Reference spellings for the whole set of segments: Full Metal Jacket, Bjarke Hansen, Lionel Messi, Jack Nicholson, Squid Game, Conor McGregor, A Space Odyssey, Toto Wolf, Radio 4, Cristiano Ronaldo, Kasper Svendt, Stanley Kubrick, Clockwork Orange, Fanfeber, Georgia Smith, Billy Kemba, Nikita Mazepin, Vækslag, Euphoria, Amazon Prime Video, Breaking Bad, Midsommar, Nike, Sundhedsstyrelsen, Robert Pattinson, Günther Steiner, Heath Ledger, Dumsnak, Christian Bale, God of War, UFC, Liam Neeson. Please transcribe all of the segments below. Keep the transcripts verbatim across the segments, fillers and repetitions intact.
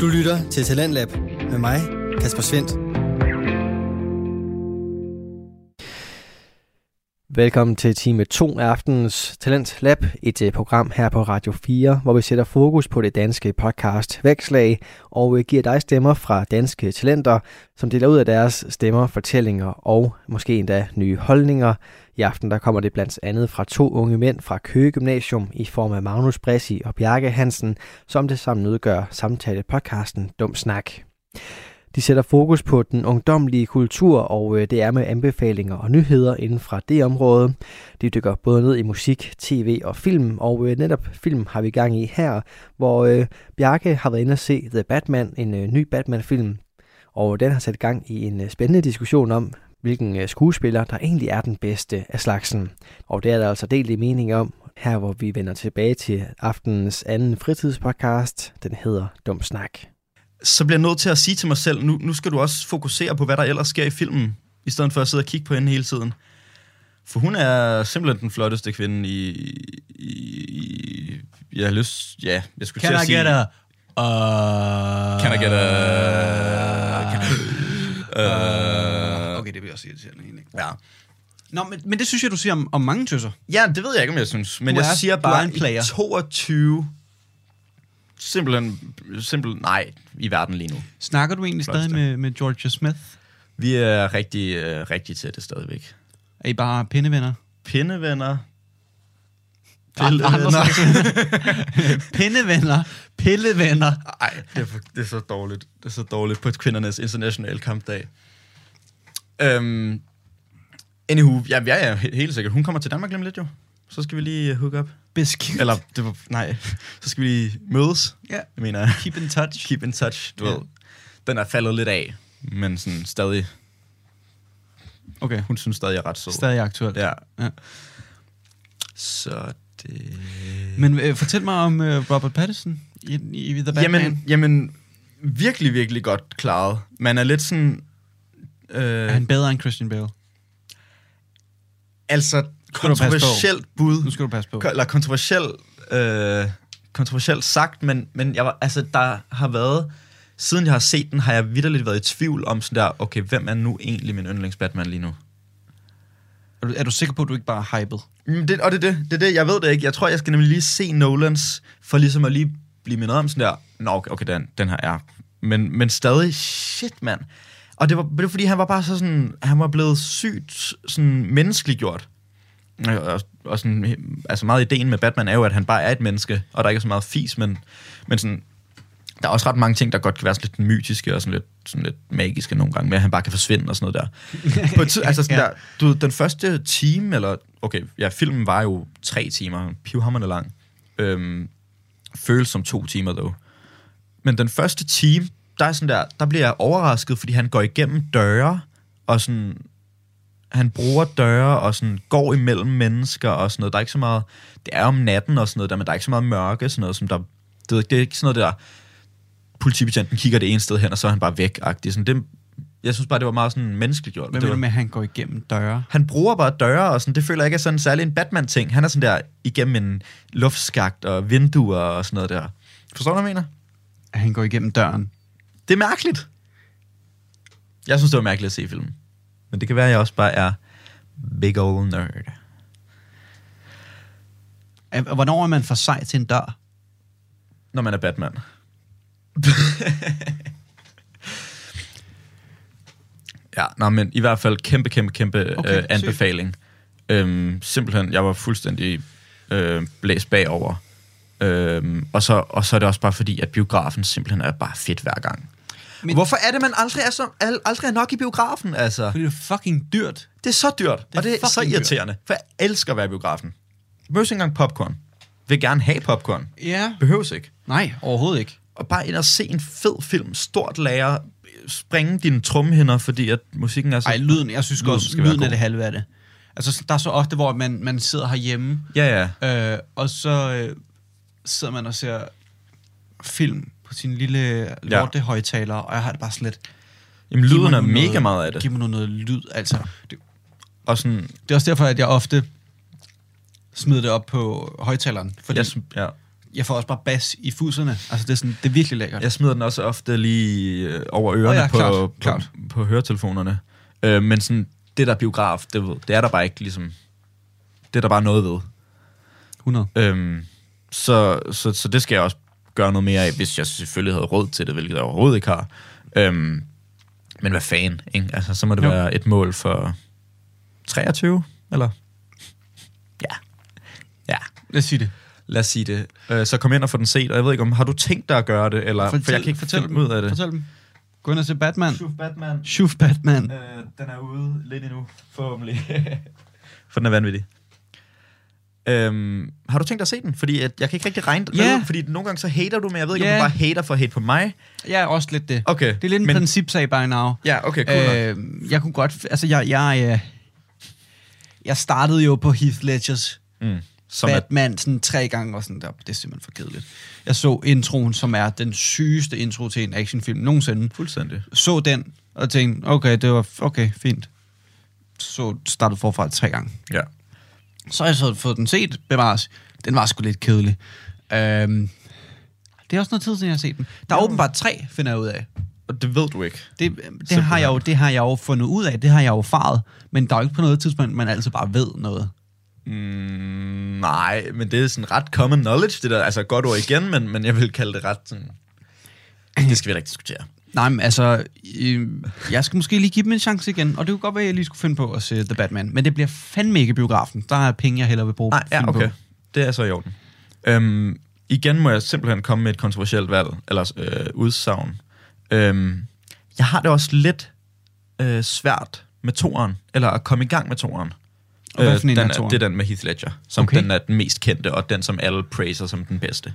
Du lytter til Talentlab med mig, Kasper Svendt. Velkommen til time to af aftenens Talentlab, et program her på Radio fire, hvor vi sætter fokus på det danske podcast Vækslag og giver dig stemmer fra danske talenter, som deler ud af deres stemmer, fortællinger og måske endda nye holdninger. I aften der kommer det blandt andet fra to unge mænd fra Køge Gymnasium i form af Magnus Bressi og Bjarke Hansen, som det sammen udgør samtale-podcasten Dumsnak. De sætter fokus på den ungdomlige kultur, og det er med anbefalinger og nyheder inden fra det område. De dykker både ned i musik, tv og film, og netop film har vi gang i her, hvor Bjarke har været inde at se The Batman, en ny Batman-film. Og den har sat gang i en spændende diskussion om, hvilken skuespiller der egentlig er den bedste af slagsen. Og det er der altså delt i mening om, her hvor vi vender tilbage til aftenens anden fritidspodcast. Den hedder Dumsnak. Så bliver jeg nødt til at sige til mig selv, nu, nu skal du også fokusere på, hvad der ellers sker i filmen, i stedet for at sidde og kigge på hende hele tiden. For hun er simpelthen den flotteste kvinde i... i, i jeg har lyst... Ja, jeg skulle til at sige... Can I get a... Uh, can I get a... Can I, uh, okay, det bliver også irriterende egentlig. Ja. Nå, men, men det synes jeg, du siger om, om mange tøsser. Ja, det ved jeg ikke, om jeg synes. Men er, jeg siger bare i toogtyve... Simpelthen, simpelthen nej i verden lige nu. Snakker du egentlig stadig med, med Georgia Smith? Vi er rigtig, rigtig tætte stadigvæk. Er I bare pindevenner? Pindevenner. Pillevenner. Pindevenner. Pillevenner. Ej, det er, det er så dårligt. Det er så dårligt på kvindernes internationale kampdag. Um, anywho, ja, jeg er helt sikkert. Hun kommer til Danmark lige om lidt jo. Så skal vi lige hook up. Beskid. Eller, det var, nej, så skal vi lige mødes. Ja, yeah. Jeg mener, keep in touch. Keep in touch, du yeah. ved. Den er faldet lidt af, men sådan stadig... Okay. Hun synes stadig, jeg er ret sød. Stadig aktuelt. Ja. ja. Så det... Men øh, fortæl mig om øh, Robert Pattinson i, i The Batman. Jamen, jamen, virkelig, virkelig godt klaret. Man er lidt sådan... Øh, er han bedre end Christian Bale? Altså... kontroversielt bud. Nu skal du passe på. Eller kontroversielt øh, kontroversielt sagt, men men jeg var altså der har været siden jeg har set den, har jeg vitterligt været i tvivl om sådan der, okay, hvem er nu egentlig min yndlings Batman lige nu? Er du, er du sikker på at du ikke bare er hyped? Mm, det, og det er det, det er det, jeg ved det ikke. Jeg tror jeg skal nemlig lige se Nolans for ligesom at lige blive mindet om sådan der. Nå, okay, okay den den her er. Men men stadig shit, mand. Og det var, det var fordi han var bare så sådan, han var blevet sygt sådan menneskeliggjort. Og, og sådan, altså meget ideen med Batman er jo, at han bare er et menneske, og der ikke er så meget fis, men, men sådan, der er også ret mange ting, der godt kan være sådan lidt mytiske og sådan lidt, sådan lidt magiske nogle gange, med at han bare kan forsvinde og sådan noget der. På t- altså sådan ja. der, du ved, den første time, eller, okay, ja, filmen var jo tre timer, pivhamrende lang, øhm, føles som to timer, dog. Men den første time, der er sådan der, der bliver jeg overrasket, fordi han går igennem døre, og sådan... Han bruger døre og sådan går imellem mennesker og sådan noget. Der er ikke så meget... Det er om natten og sådan noget der, men der er ikke så meget mørke sådan noget, som der... Det, det er ikke sådan noget, der... Politibetjenten kigger det ene sted hen, og så er han bare væk-agtig. Sådan det, jeg synes bare, det var meget sådan menneskeliggjort. Hvad mener du med, at han går igennem døre? Han bruger bare døre og sådan... Det føler jeg ikke er sådan særlig en Batman-ting. Han er sådan der igennem en luftskagt og vinduer og sådan noget der. Forstår du, hvad jeg mener? At han går igennem døren. Det er mærkeligt. Jeg synes, det var mærkeligt at se i filmen. Men det kan være, at jeg også bare er big old nerd. Hvornår er man for sej til en dør? Når man er Batman. ja, nej, men i hvert fald kæmpe, kæmpe, kæmpe okay, øh, anbefaling. Øhm, simpelthen, jeg var fuldstændig øh, blæst bagover. Øhm, og, så, og så er det også bare fordi, at biografen simpelthen er bare fedt hver gang. Men hvorfor er det, man aldrig er, så, aldrig er nok i biografen, altså? Fordi det er fucking dyrt. Det er så dyrt, det er og det er så irriterende. Dyrt. For jeg elsker at være i biografen. Behøves ikke engang popcorn. Vil gerne have popcorn. Ja. Behøves ikke. Nej, overhovedet ikke. Og bare ind og se en fed film, stort lager, springe dine trommehinder, fordi at musikken er så... Ej, lyden, jeg synes lyden også, skal lyden er det halve af det. Altså, der er så ofte, hvor man, man sidder herhjemme, ja, ja. Øh, og så øh, sidder man og ser film på sin lille lortehøjtaler, og jeg har det bare slet... Jamen, lyden er mega noget, meget af det. Giv mig noget, noget lyd, altså. Det, og sådan, det er også derfor, at jeg ofte smider det op på højtaleren, fordi yes, ja. jeg får også bare bas i fuserne. Altså det er sådan, det er virkelig lækkert. Jeg smider den også ofte lige over ørerne, oh ja, på, klart, på, klart. på, på høretelefonerne. Øh, men sådan, det der biograf, det, det er der bare ikke ligesom... Det er der bare noget ved. hundrede Øhm, så, så, så det skal jeg også gøre noget mere af, hvis jeg selvfølgelig havde råd til det, hvilket jeg overhovedet ikke har. Øhm, men hvad fanden, ikke? Altså, så må det jo være et mål for treogtyve, eller? Ja. Ja. Lad os sige det. Lad os sige det. Øh, så kom ind og få den set, og jeg ved ikke om, har du tænkt dig at gøre det, eller? Fortæl, for jeg kan ikke fortælle dem ud af det. Fortæl dem. Gå ind og se Batman. Shuf Batman. Shuf Batman. Øh, den er ude lidt endnu, forhåbentlig. For den er vanvittig. Øhm, har du tænkt dig at se den? Fordi at jeg kan ikke rigtig regne, yeah, ud, fordi nogle gange så hater du, men jeg ved ikke, yeah, om du bare hater for at hate på mig. Ja, også lidt det. Okay. Det er lidt en men... principsag by now. Ja, okay, cool nok. Øh, jeg kunne godt... Altså, jeg... Jeg, jeg startede jo på Heath Ledgers mm, som Batman at... sådan tre gange, og sådan der. Det er simpelthen for kedeligt. Jeg så introen, som er den sygeste intro til en actionfilm nogensinde. Fuldstændig. Så den, og tænkte, okay, det var... Okay, fint. Så startede forfra tre gange. Ja. Så har jeg så fået den set, bevares. Den var sgu lidt kedelig. Øhm, det er også noget tid siden, jeg har set den. Der er jo åbenbart tre, finder jeg ud af. Og det ved du ikke. Det, det, har jeg jo, det har jeg jo fundet ud af, det har jeg jo erfaret. Men der er jo ikke på noget tidspunkt, man altid bare ved noget. Mm, nej, men det er sådan ret common knowledge, det der. Altså godt ord igen, men, men jeg vil kalde det ret sådan... Det skal vi da ikke diskutere. Nej, men altså, øh, jeg skal måske lige give dem en chance igen, og det kunne godt være, at jeg lige skulle finde på at se The Batman, men det bliver fandme ikke biografen. Der er penge, jeg hellere vil bruge. Nej, ja, okay. På. Det er så i orden. Øhm, igen må jeg simpelthen komme med et kontroversielt valg, eller øh, udsagn. Øhm, jeg har det også lidt øh, svært med toeren, eller at komme i gang med toeren. Og hvad for en af toeren? Det er den med Heath Ledger, som okay. den er den mest kendte, og den, som alle praiser som den bedste.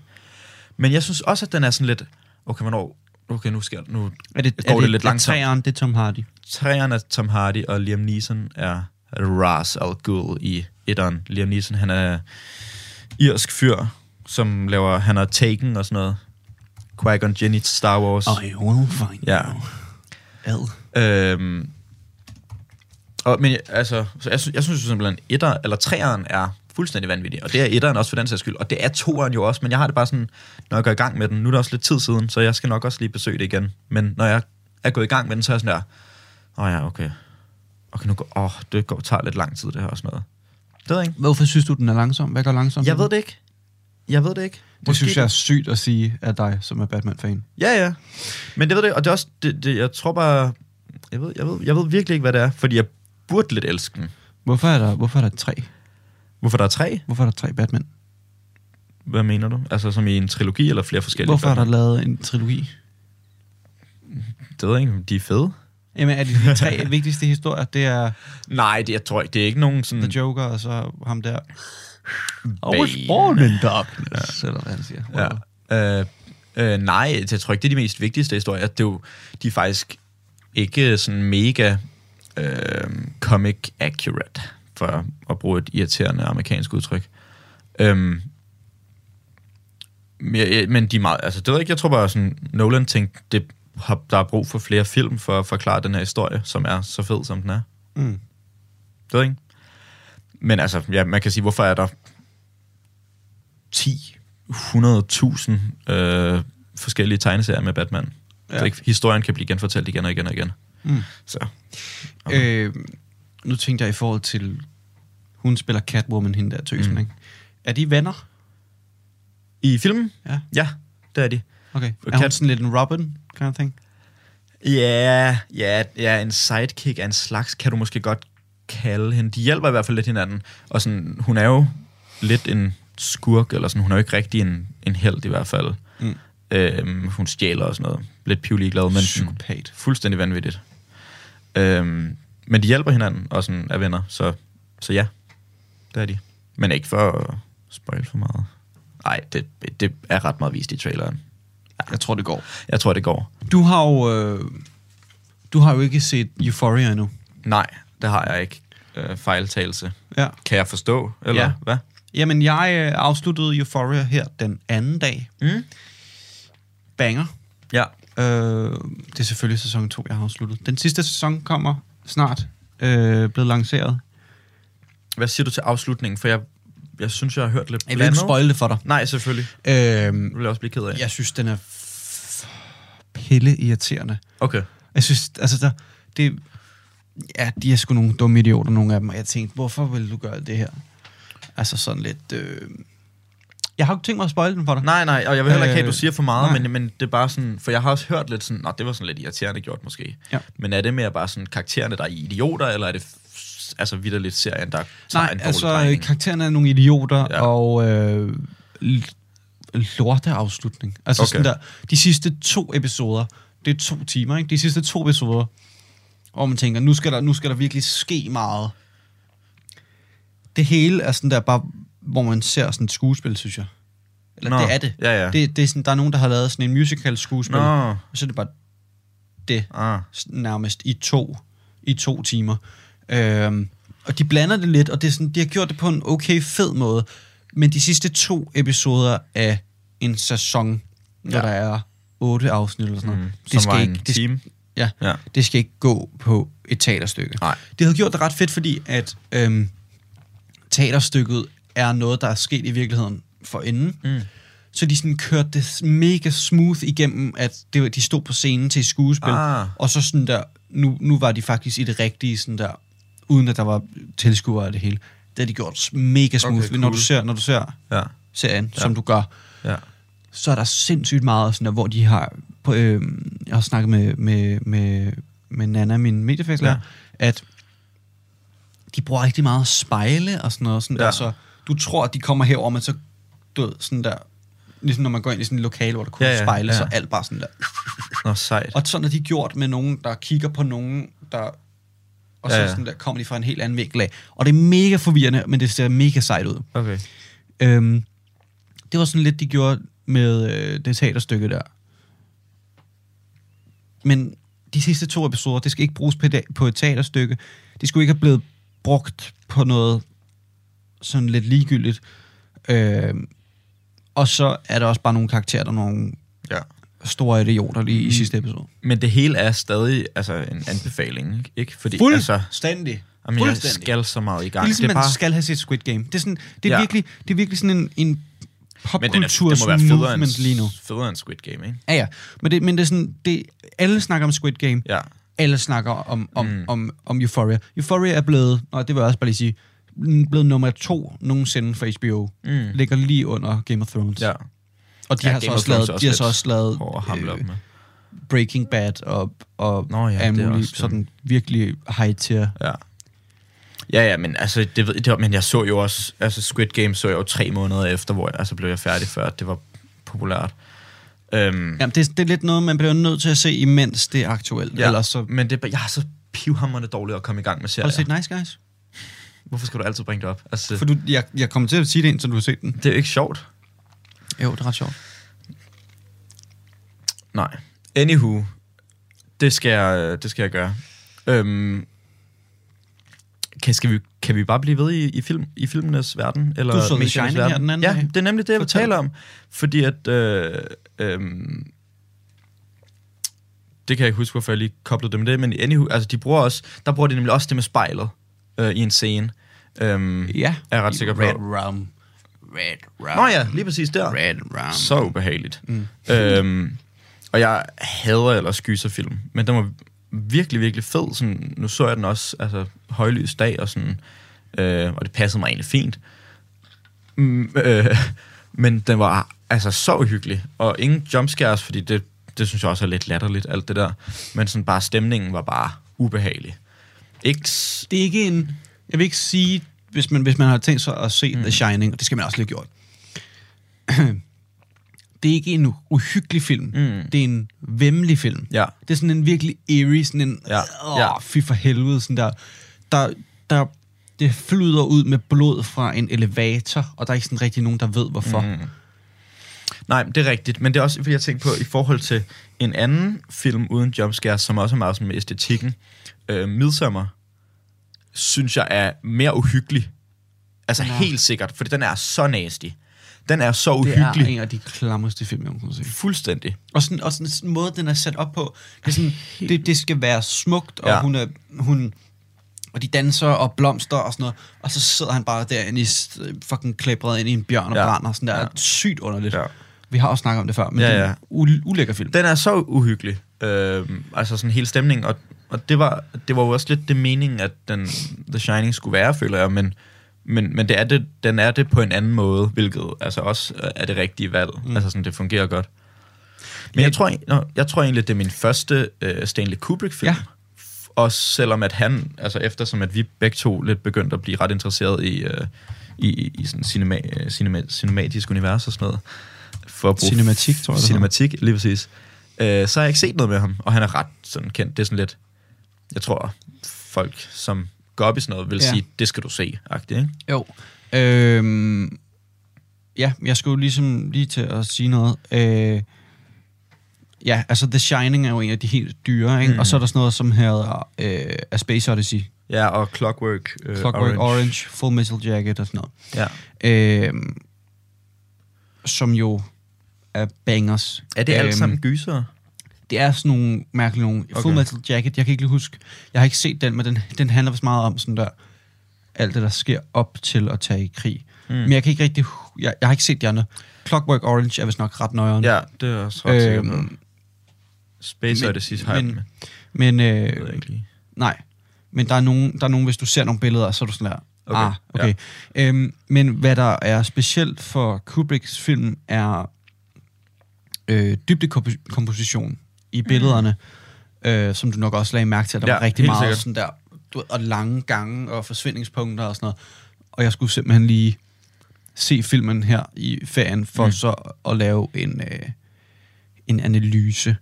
Men jeg synes også, at den er sådan lidt, okay, hvornår... Okay, nu sker det. Nu er det, går er det, det lidt langsomt. Træeren, det er Tom Hardy. Træeren er Tom Hardy, og Liam Neeson er Ra's al Ghul i etteren. Liam Neeson, han er irsk fyr, som laver... Han har Taken og sådan noget. Qui-Gon Jinn i Star Wars. I will find ja. you. Øhm, og, men altså, så jeg, jeg synes jo simpelthen, etter, eller træeren er fuldstændig vanvittig, og det er etteren også for den sags skyld, og det er toeren jo også, men jeg har det bare sådan, når jeg går i gang med den, nu er det også lidt tid siden, så jeg skal nok også lige besøge det igen, men når jeg er gået i gang med den, så er jeg sådan der, åh oh ja, okay, okay, nu går, åh, oh, det går, tager lidt lang tid, det her og sådan noget. Det ved jeg ikke. Hvorfor synes du, den er langsom? Hvad går langsomt? Jeg ved det ikke. Jeg ved det ikke. Måske det synes jeg er sygt at sige af dig, som er Batman-fan. Ja, ja. Men det ved det, og det er også, det, det, jeg tror bare, jeg ved, jeg, ved, jeg ved virkelig ikke, hvad det er, fordi jeg burde lidt elske den. Hvorfor er der, hvorfor er der tre? Hvorfor der er tre? Hvorfor er der tre Batman? Hvad mener du? Altså som i en trilogi eller flere forskellige? Hvorfor Batman? Er der lavet en trilogi? Det ved jeg ikke, de er fede. Jamen er det de tre vigtigste historier? Det er... Nej, det, jeg tror ikke, det er ikke nogen sådan... The Joker og så ham der... Oh, it's born in darkness, eller hvad han siger. Wow. Ja. Øh, øh, nej, jeg tror ikke, det er de mest vigtigste historier. Det er jo, de er faktisk ikke sådan mega øh, comic accurate. For at bruge et irriterende amerikansk udtryk. Øhm, men de er meget... Altså, det ved jeg ikke. Jeg tror bare, sådan Nolan tænkte, det, der er brug for flere film for at forklare den her historie, som er så fed, som den er. Mm. Det ved jeg ikke. Men altså, ja, man kan sige, hvorfor er der ti, hundrede tusind øh, forskellige tegneserier med Batman? Ja. Så ikke, historien kan blive genfortalt igen og igen og igen. Mm. Så... Okay. Øh... Nu tænkte jeg i forhold til, hun spiller Catwoman, hende der tøsen, mm. ikke? Er de venner? I filmen? Ja. Ja, det er de. Okay. Er Cat... hun sådan lidt en Robin, kind of thing? Ja, ja, ja, en sidekick af en slags, kan du måske godt kalde hende. De hjælper i hvert fald lidt hinanden. Og sådan, hun er jo lidt en skurk, eller sådan, hun er jo ikke rigtig en, en held i hvert fald. Mm. Øhm, hun stjæler og sådan noget. Lidt pivlig glad, men... Psykopat. Fuldstændig vanvittigt. Øhm... Men de hjælper hinanden, og sådan er venner, så, så ja, det er de. Men ikke for at spoil for meget. Nej, det, det er ret meget vist i traileren. Ja. Jeg tror, det går. Jeg tror, det går. Du har jo, øh, du har jo ikke set Euphoria endnu. Nej, det har jeg ikke. Øh, fejltagelse. Ja. Kan jeg forstå, eller ja. Hvad? Jamen, jeg afsluttede Euphoria her den anden dag. Mm. Banger. Ja. Øh, det er selvfølgelig sæson to, jeg har afsluttet. Den sidste sæson kommer... snart øh, blevet lanceret. Hvad siger du til afslutningen? For jeg, jeg synes, jeg har hørt lidt blandet. Jeg vil ikke spoile det for dig. Nej, selvfølgelig. Øhm, det vil jeg også blive ked af. Jeg synes, den er f- pilleirriterende. Okay. Jeg synes, altså, der, det, ja, de er sgu nogle dumme idioter, nogle af dem, og jeg tænkte, hvorfor vil du gøre det her? Altså sådan lidt... Øh, jeg har jo ikke tænkt mig at spoile den for dig. Nej, nej, og jeg vil heller ikke have, at du siger for meget, men, men det er bare sådan... For jeg har også hørt lidt sådan, nå, det var sådan lidt irriterende gjort måske. Ja. Men er det mere bare sådan karaktererne, der er idioter, eller er det... altså vitterligt serien, der tager nej, en altså drejning. Karaktererne er nogle idioter, ja. Og øh, lorteafslutning. Altså okay. Sådan der, de sidste to episoder, det er to timer, ikke? De sidste to episoder, hvor man tænker, nu skal der, nu skal der virkelig ske meget. Det hele er sådan der, bare, hvor man ser sådan et skuespil, synes jeg. Eller nå, det er det. Ja, ja. det, det er sådan, der er nogen, der har lavet sådan en musical skuespil, nå. Og så er det bare det, ah. nærmest i to, i to timer. Øhm, og de blander det lidt, og det er sådan, de har gjort det på en okay fed måde, men de sidste to episoder af en sæson, hvor ja. Der er otte afsnit eller sådan noget, mm, det skal ikke, det, ja, ja. Det skal ikke gå på et teaterstykke. Nej. Det havde gjort det ret fedt, fordi at øhm, teaterstykket er noget, der er sket i virkeligheden forinden, mm. Så de sådan kørte det mega smooth igennem, at det, de stod på scenen til skuespil, ah. og så sådan der, nu, nu var de faktisk i det rigtige sådan der, uden at der var tilskuere af det hele. Det har de gjort mega smooth. Okay, cool. Når du ser, når du ser ja. serien, ja. Som du gør, ja. Så er der sindssygt meget, sådan der, hvor de har... På, øh, jeg har snakket med, med, med, med Nana, min mediefagslærer, ja. At de bruger rigtig meget spejle og sådan noget. Sådan ja. Der, så du tror, at de kommer herover, men så død sådan der... Ligesom når man går ind i sådan et lokale, hvor der kunne ja, ja, spejle, ja. Så alt bare sådan der... Nå, sejt. Og sådan er de gjort med nogen, der kigger på nogen, der... Og så ja, ja. Sådan der kommer de fra en helt anden vinkel af. Og det er mega forvirrende, men det ser mega sejt ud. Okay. Øhm, det var sådan lidt, de gjorde med øh, det teaterstykke der. Men de sidste to episoder, det skal ikke bruges på et teaterstykke. Det skulle ikke have blevet brugt på noget sådan lidt ligegyldigt. Øhm, og så er der også bare nogle karakterer, der nogle... Ja. Store idioter lige i sidste episode. Men det hele er stadig altså en anbefaling, ikke? Fordi fuldstændig. Altså, jamen, fuldstændig. Jeg skal så meget i gang. Det er ligesom, det er bare... man skal have set Squid Game. Det er sådan, det er ja. Virkelig, det er virkelig sådan en, en popkulturs movement lige nu. Federe end Squid Game, ikke? Ja, ja. Men det, men det er sådan, det, alle snakker om Squid Game. Ja. Alle snakker om om mm. om om Euphoria. Euphoria er blevet, og det vil jeg også bare lige sige, blevet nummer to nogensinde for H B O. Mm. Ligger lige under Game of Thrones. Ja. Og de ja, har så også lavet, også de har så også lavet øh, Breaking Bad og, og nå, ja, Amelie, sådan virkelig high tier. Ja, ja, ja, men altså det ved det, men jeg så jo også altså Squid Game så jeg jo tre måneder efter, hvor jeg, altså blev jeg færdig før det var populært. Øhm, Jamen det, det er lidt noget man bliver nødt til at se imens det er aktuelt. Ja, eller så, men det jeg har så pivhamrende dårligt at komme i gang med serier. Har du set Nice Guys? Hvorfor skal du altid bringe det op? Altså, for du, jeg, jeg kommer til at sige det ind, så du har set den. Det er jo ikke sjovt. Jo, det er ret sjovt. Nej. Anywho, det skal jeg, det skal jeg gøre. Øhm, kan, skal vi, kan vi bare blive ved i, i, film, i filmenes verden? Eller du så The Shining her den anden ja, dag. Det er nemlig det, jeg vil tale om. Fordi at... Øh, øh, det kan jeg ikke huske, hvorfor jeg lige koblede det med det. Men anywho, altså, de bruger også, der bruger de nemlig også det med spejlet øh, i en scene. Øhm, ja, er jeg ret sikker på. Red Red Round. Nå ja, lige præcis der. Red Round. Så ubehageligt. Mm. Øhm, og jeg hader ellers gyserfilm, men den var virkelig, virkelig fed. Sådan, nu så jeg den også, altså højlys dag, og, sådan, øh, og det passede mig egentlig fint. Mm, øh, men den var altså så uhyggelig, og ingen jumpscares, fordi det, det synes jeg også er lidt latterligt, alt det der. Men sådan bare stemningen var bare ubehagelig. Ikke... Det er ikke en... Jeg vil ikke sige... Hvis man, hvis man har tænkt sig at se mm. The Shining, og det skal man også lige gjort. Det er ikke en uhyggelig film. Mm. Det er en væmmelig film. Ja. Det er sådan en virkelig eerie, sådan en... Ja. Ja. Åh, fy for helvede, sådan der, der, der... Det flyder ud med blod fra en elevator, og der er ikke sådan rigtig nogen, der ved hvorfor. Mm. Nej, det er rigtigt. Men det er også, fordi jeg tænkte på, i forhold til en anden film uden jumpscares, som også er meget sådan med æstetikken, øh, Midsommar, synes jeg er mere uhyggelig. Altså ja. Helt sikkert, fordi den er så nasty. Den er så uhyggelig. Det er en af de klammeste film, jeg kan se. Fuldstændig. Og sådan, og sådan en måde, den er sat op på. Det, er sådan, det, det skal være smukt, og ja. hun, er, hun og de danser og blomster og sådan noget, og så sidder han bare derinde i fucking klæbret ind i en bjørn og ja. brænder, sådan der, ja. sygt underligt. Ja. Vi har også snakket om det før, men ja, ja. det er en ulækker film. Den er så uhyggelig, øh, altså sådan hele stemningen, og, og det var det var jo også lidt det meningen, at den The Shining skulle være, føler jeg, men men men det er det, den er det på en anden måde, hvilket altså også er det rigtige valg. Mm. Altså sådan det fungerer godt. Men jeg tror, jeg, jeg tror egentlig, det er min første øh, Stanley Kubrick-film. Ja. Også selvom at han, altså eftersom at vi begge to lidt begyndte at blive ret interesseret i, øh, i, i sådan cinema, cinema, cinematisk univers og sådan noget. For cinematik, tror jeg. Cinematik, lige præcis. Øh, så har jeg ikke set noget med ham, og han er ret sådan kendt. Det er sådan lidt, jeg tror, folk som går op i sådan noget, vil ja. sige, det skal du se, agtigt, ikke? Jo. Øhm, ja, jeg skulle ligesom lige til at sige noget. Øh, Ja, altså The Shining er jo en af de helt dyre, ikke? Mm. Og så er der sådan noget, som hedder øh, A Space Odyssey. Ja, og Clockwork, øh, Clockwork Orange. Orange, Full Metal Jacket og sådan noget. Ja. Øh, som jo er bangers. Er det øh, alt sammen gyser? Det er sådan nogle mærkelige nogle. Okay. Full Metal Jacket, jeg kan ikke lige huske. Jeg har ikke set den, men den, den handler vist meget om sådan der, alt det, der sker op til at tage i krig. Mm. Men jeg kan ikke rigtig... Jeg, jeg har ikke set de andre. Clockwork Orange er vist nok ret nøjeren. Ja, det er også ret sikkert. Øh, Space Odyssey har jeg med. Men, øh, nej, men der er, nogen, der er nogen, hvis du ser nogle billeder, så er du sådan der, okay. ah, okay. Ja. Øhm, men hvad der er specielt for Kubricks film, er øh, dybdekomposition i billederne, mm. øh, som du nok også lagde mærke til, at der ja, var rigtig meget sådan der, og lange gange og forsvindingspunkter og sådan noget. Og jeg skulle simpelthen lige se filmen her i ferien, for mm. så at lave en, øh, en analyse.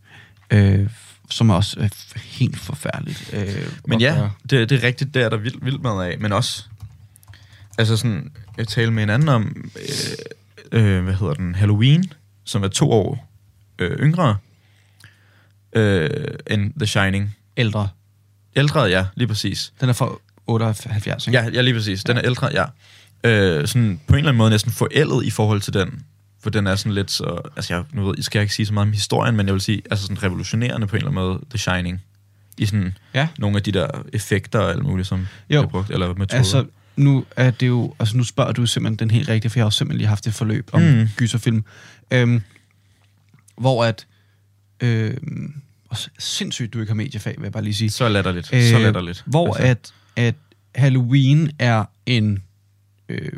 Øh, som er også øh, helt forfærdeligt. Øh, men ja, det, det er rigtigt, det er der vildt, vildt meget af, men også, altså sådan, jeg talte med en anden om, øh, øh, hvad hedder den, Halloween, som er to år øh, yngre øh, end The Shining. Ældre. Ældre, ja, lige præcis. Den er fra otteoghalvfjerds, ikke? Ja, ja, lige præcis, den ja. er ældre, ja. Øh, sådan på en eller anden måde næsten forældet i forhold til den. For den er sådan lidt så... Altså, jeg, nu ved, jeg skal ikke sige så meget om historien, men jeg vil sige, altså sådan revolutionerende på en eller anden måde, The Shining. I sådan ja. nogle af de der effekter og alt muligt, som jo. bliver brugt, eller metoder. Altså, nu er det jo... Altså, nu spørger du simpelthen den helt rigtige, for jeg har jo simpelthen lige haft et forløb om mm. gyserfilm. Øhm, hvor at... Øhm, sindssygt, du ikke har mediefag, vil jeg bare lige sige. Så latterligt. Øh, så latterligt. Hvor altså. at, at Halloween er en øh,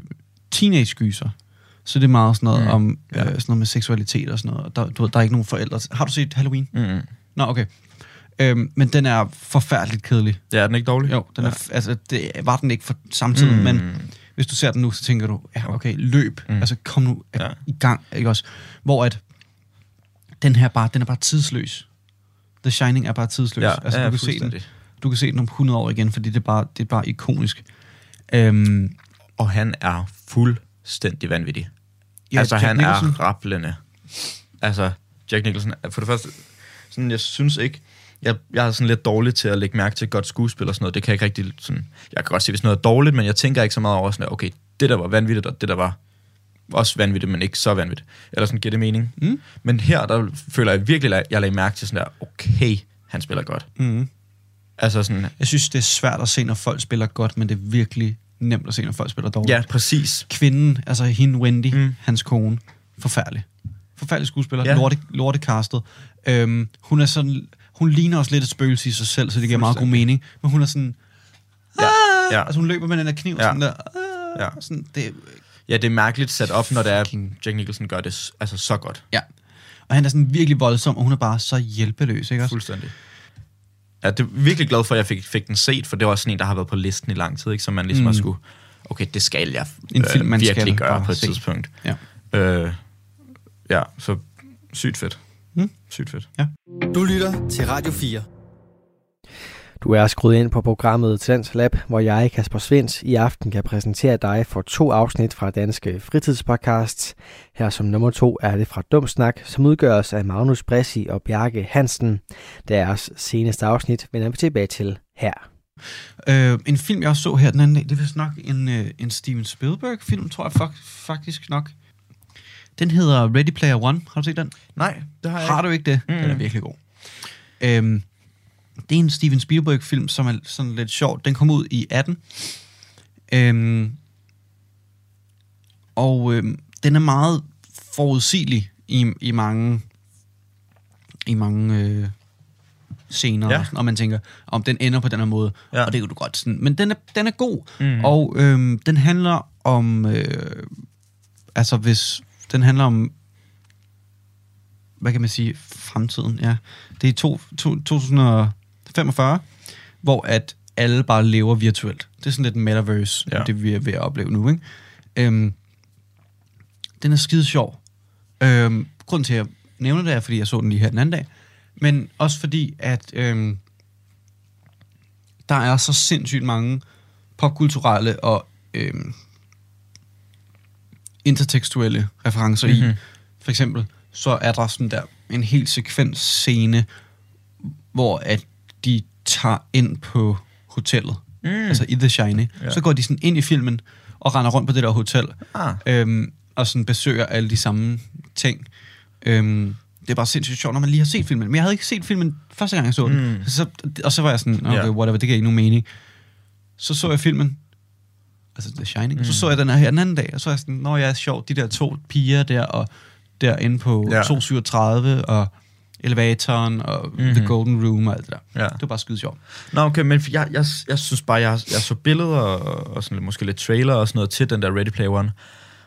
teenage-gyser. Så det er meget sådan noget mm. om ja. øh, sådan noget med seksualitet og sådan noget. Og der, du, der er ikke nogen forældre. Har du set Halloween? Mm. Nå, okay. Øhm, men den er forfærdeligt kedelig. Ja, er den ikke dårlig? Jo, den ja. er, altså, det var den ikke for samtidig, mm. men hvis du ser den nu, så tænker du, ja, okay, løb. Mm. Altså, kom nu ja. i gang, ikke også? Hvor at den her bare, den er bare tidsløs. The Shining er bare tidsløs. Ja, altså, ja, du, kan se den, du kan se den om hundrede år igen, fordi det er bare, det er bare ikonisk. Øhm, og han er fuld... stændig vanvittig. Ja, altså, Jack han Nicholson. er rablende. Altså, Jack Nicholson, for det første, sådan, jeg synes ikke, jeg, jeg er sådan lidt dårlig til at lægge mærke til godt skuespil og sådan noget. Det kan jeg ikke rigtig sådan, jeg kan godt se, hvis noget er dårligt, men jeg tænker ikke så meget over sådan, okay, det der var vanvittigt, og det der var også vanvittigt, men ikke så vanvittigt. Eller sådan, giver det mening? Mm. Men her, der føler jeg virkelig, jeg lægger mærke til sådan der, okay, han spiller godt. Mm. Altså sådan... Jeg synes, det er svært at se, når folk spiller godt, men det er virkelig... nemt at se, når folk spiller dårligt. Ja, præcis. Kvinden, altså hende Wendy, mm. hans kone, forfærdelig. Forfærdelig skuespiller, ja. lorte, lortekastet. Øhm, hun er sådan, hun ligner også lidt et spøgelse i sig selv, så det giver meget god mening, men hun er sådan, ja. Ja. altså hun løber med den der kniv, ja. sådan der, ja. sådan, det, ja, det er mærkeligt sat op, når det er, Jack Nicholson gør det altså så godt. Ja, og han er sådan virkelig voldsom, og hun er bare så hjælpeløs, ikke også? Fuldstændig. Ja, det er virkelig glad for, at jeg fik, fik den set, for det var også sådan en, der har været på listen i lang tid, ikke? Så man ligesom mm. også skulle, okay, det skal jeg en film, øh, man virkelig skal gøre på et se. tidspunkt. Ja. Øh, ja, så sygt fedt. Mm. Sygt fedt. Ja. Du lytter til Radio fire. Du er skruet ind på programmet Talentlab, hvor jeg, Kasper Svendt, i aften kan præsentere dig for to afsnit fra Danske Fritidspodcasts. Her som nummer to er det fra Dumsnak, som udgøres af Magnus Bressi og Bjarke Hansen. Deres seneste afsnit vender vi tilbage til her. Øh, en film, jeg også så her den anden dag, det er vist nok en, en Steven Spielberg-film, tror jeg faktisk nok. Den hedder Ready Player One. Har du set den? Nej, det har jeg ikke. Har du ikke det? Mm. Den er virkelig god. Øh, Det er en Steven Spielberg-film, som er sådan lidt sjov. Den kom ud i atten. Øhm, og øhm, den er meget forudsigelig i, i mange, i mange øh, scener, ja. Når man tænker, om den ender på den her måde. Ja. Og det kan du godt sådan. Men den er, den er god. Mm. Og øhm, den handler om... Øh, altså, hvis... Den handler om... hvad kan man sige, fremtiden, ja. Det er to, to, to tusind femogfyrre, hvor at alle bare lever virtuelt. Det er sådan lidt metaverse, ja. Det vi er ved at opleve nu, ikke? Øhm, den er skide sjov. Øhm, grunden til, at jeg nævner det, er, fordi jeg så den lige her den anden dag, men også fordi, at øhm, der er så sindssygt mange popkulturelle og øhm, intertekstuelle referencer mm-hmm. i. For eksempel... så er der sådan der en hel sekvens scene, hvor at de tager ind på hotellet, mm. altså i The Shining. Ja. Så går de sådan ind i filmen og render rundt på det der hotel, ah. øhm, og sådan besøger alle de samme ting. Øhm, det er bare sindssygt sjovt, når man lige har set filmen. Men jeg havde ikke set filmen første gang, jeg så den. Mm. Så, og så var jeg sådan, okay, yeah. whatever, det giver ikke nogen mening. Så så jeg filmen, altså The Shining, mm. så så jeg den her den anden dag, og så var jeg sådan, nå ja, sjovt, de der to piger der, og derinde på ja. to hundrede syvogtredive og elevatoren og mm-hmm. The Golden Room og alt det der. Ja. Det var bare skide sjovt. Nå, okay, men jeg, jeg, jeg synes bare, jeg, jeg så billeder og, og sådan, måske lidt trailer og sådan noget til den der Ready Player One,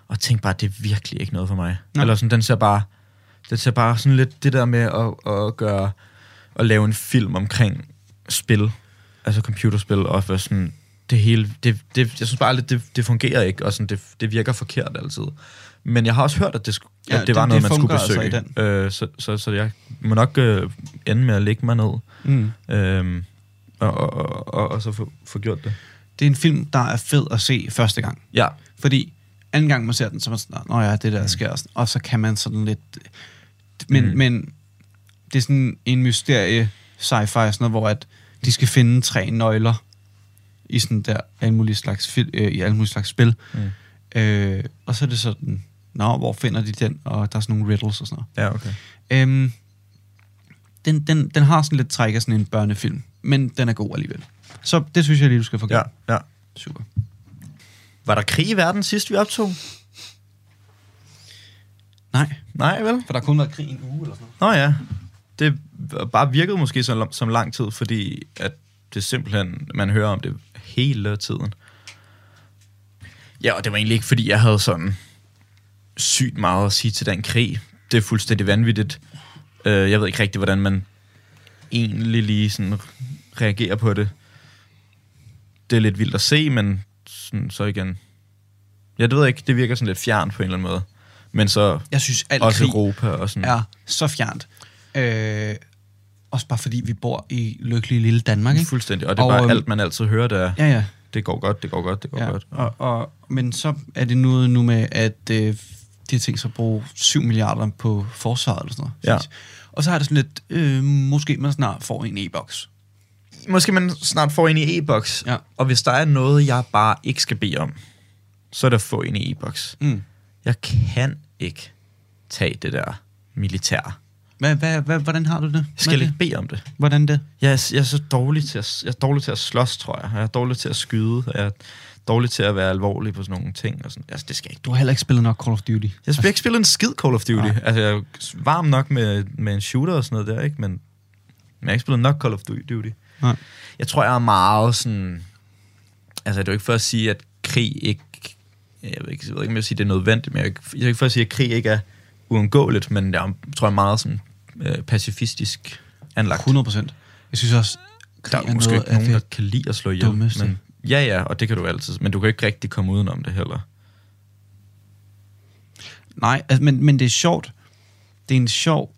og tænkte bare, det er virkelig ikke noget for mig. Nå. Eller sådan, den ser bare, den ser bare sådan lidt det der med at, at gøre, at lave en film omkring spil, altså computerspil, og for sådan, det hele, det, det, jeg synes bare aldrig, det, det fungerer ikke, og sådan, det, det virker forkert altid. Men jeg har også hørt, at det, sku- ja, at det, det var noget, det man skulle besøge. Altså øh, så, så, så jeg må nok øh, ende med at lægge mig ned, mm. øhm, og, og, og, og så få, få gjort det. Det er en film, der er fed at se første gang. Ja. Fordi anden gang man ser den, så er man sådan, nå ja, det der sker, og så kan man sådan lidt... Men, mm. men det er sådan en mysterie sci-fi, sådan noget, hvor at de skal finde tre nøgler i sådan der alle mulige slags, fil- øh, i alle mulige slags spil. Mm. Øh, og så er det sådan... Nå, hvor finder de den? Og der er sådan nogle riddles og sådan noget. Ja, okay. Øhm, den, den, den har sådan lidt træk af sådan en børnefilm, men den er god alligevel. Så det synes jeg lige, du skal forklare. Ja, ja. Super. Var der krig i verden sidst, vi optog? Nej. Nej, vel? For der kun var krig en uge eller sådan noget. Nå ja. Det bare virkede måske som, som lang tid, fordi at det simpelthen, man hører om det hele tiden. Ja, og det var egentlig ikke, fordi jeg havde sådan... sygt meget at sige til den krig. Det er fuldstændig vanvittigt. Uh, jeg ved ikke rigtig, hvordan man egentlig lige sådan reagerer på det. Det er lidt vildt at se, men sådan, så igen... Ja, det ved jeg ikke. Det virker sådan lidt fjernt på en eller anden måde. Men så jeg synes, alt også Europa og sådan... er så fjernt. Øh, også bare fordi, vi bor i lykkelige lille Danmark, ikke? Fuldstændig. Og det er og, bare øhm, alt, man altid hører, der... Ja, ja. Det går godt, det går godt, det går ja, godt. Og, og, men så er det nu, nu med, at øh, de har tænkt sig at bruge syv milliarder på forsvaret eller sådan noget. Ja. Og så har det sådan lidt, øh, måske man snart får en e-boks. Måske man snart får en i e-boks. Ja. Og hvis der er noget, jeg bare ikke skal bede om, så er det at få en i e-boks. Mm. Jeg kan ikke tage det der militær. Hvad, hvad, hvad, hvordan har du det? Jeg skal ikke bede om det. Hvordan det? Jeg er, jeg er så dårlig til at, jeg er dårlig til at slås, tror jeg. Jeg er dårlig til at skyde. Jeg er dårlig til at være alvorlig på sådan nogle ting. Og sådan. Altså, det skal ikke. Du har heller ikke spillet nok Call of Duty. Jeg har altså, ikke spillet en skid Call of Duty. Nej. Altså, jeg er varm nok med, med en shooter og sådan noget der, ikke? Men, men jeg har ikke spillet nok Call of Duty. Nej. Jeg tror, jeg er meget sådan... Altså, det er jo ikke for at sige, at krig ikke... Jeg ved ikke, jeg ved ikke om jeg siger, det er nødvendigt, men jeg er jo ikke for at sige, at krig ikke er uundgåeligt, men jeg tror, jeg er meget sådan... pacifistisk anlagt. hundrede procent. Jeg synes også, der er måske ikke nogen, der kan lide at slå ihjel. Men, ja, ja, og det kan du altid. Men du kan ikke rigtig komme udenom det heller. Nej, altså, men, men det er sjovt. Det er en sjov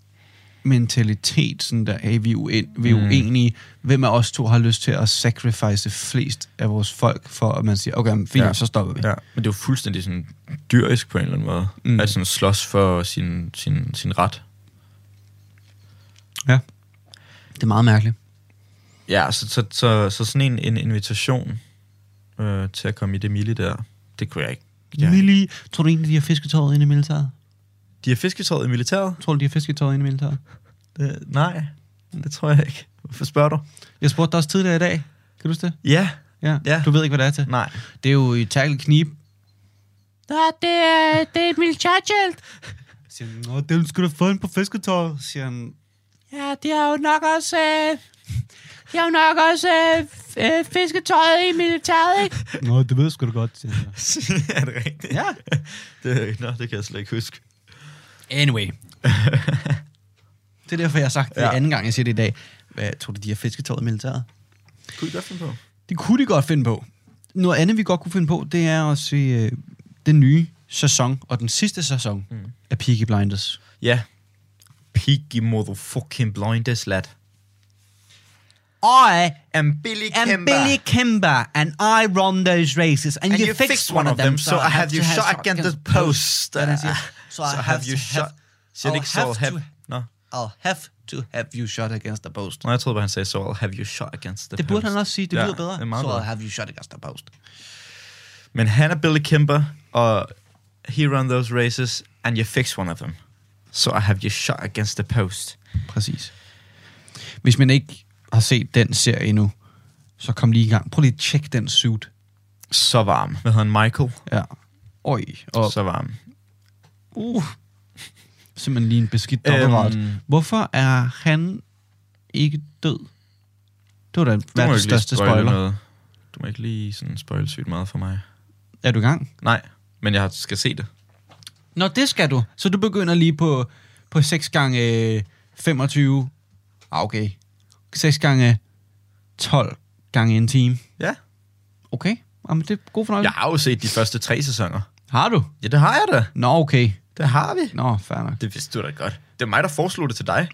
mentalitet, sådan der, hey, vi er, uen, vi er mm. uenige. Hvem af os to har lyst til at sacrifice flest af vores folk, for at man siger, okay, men fint, ja. Så stopper vi. Ja. Men det er jo fuldstændig sådan dyrisk på en eller anden måde. Mm. At sådan slås for sin, sin, sin ret. Ja, det er meget mærkeligt. Ja, så, så, så, så sådan en, en invitation øh, til at komme i det milli der, det kunne jeg ikke. Jeg... Milli? Tror du egentlig, de har fisketøjet inde i militæret? De har fisketøjet i militæret? Tror du, de har fisketøjet inde i militæret? Det, nej, det tror jeg ikke. spørger du? Jeg spurgte dig også tidligere i dag. Kan du huske det? Ja. Ja. ja. Du ved ikke, hvad det er til? Nej. Det er jo i tackle knib. Nej, det er, det er et militærtjelt. Siger han, nå, det skulle du få en på fisketøjet. Siger han, ja, de har jo nok også... Øh, de har jo nok også øh, fisketøjet i militæret, ikke? Nå, det ved jeg sgu da godt, siger han. Er det rigtigt? Ja. Det, nå, det kan jeg slet ikke huske. Anyway. Det er derfor, jeg har sagt det ja. anden gang, jeg siger det i dag. Hvad, tror du, de har fisketøjet i militæret? Kunne de godt finde på? Det kunne de godt finde på. Noget andet, vi godt kunne finde på, det er at se øh, den nye sæson, og den sidste sæson mm. af Peaky Blinders. Ja. Yeah. Peaky motherfucking Blinders, lad. I am Billy Kemba. am Billy Kemba, and I run those races, and, and you, you fixed fix one of them, them so, so I have you shot against the post. So I have you shot... So I'll have, have to... No. I'll have to have you shot against the post. Nej, jeg troede bare, han sagde, so I'll have you shot against the post. Det burde han også sige, det lyder yeah, bedre. So I'll have you shot against the post. Men han er Billy Kemba, og he run those races, and you fix one of them. So I have you shot against the post. Præcis. Hvis man ikke har set den serie endnu, så kom lige i gang. Prøv lige at tjekke den suit. Så varm. Hvad hedder han? Michael? Ja. Øj. Og så varm. Uh. Simpelthen lige en beskidt dobbeltret. Øhm. Hvorfor er han ikke død? Det var da verdens største spoiler. Noget. Du må ikke lige sådan spoil sygt meget for mig. Er du i gang? Nej, men jeg skal se det. Nå, det skal du. Så du begynder lige på, på seks gange femogtyve. Ah, okay. seks gange tolv gange en time. Ja. Okay. Jamen, det er god fornøjelse. Jeg har jo set de første tre sæsoner. Har du? Ja, det har jeg da. Nå, okay. Det har vi. Nå, fair nok. Det vidste du da godt. Det er mig, der foreslog det til dig.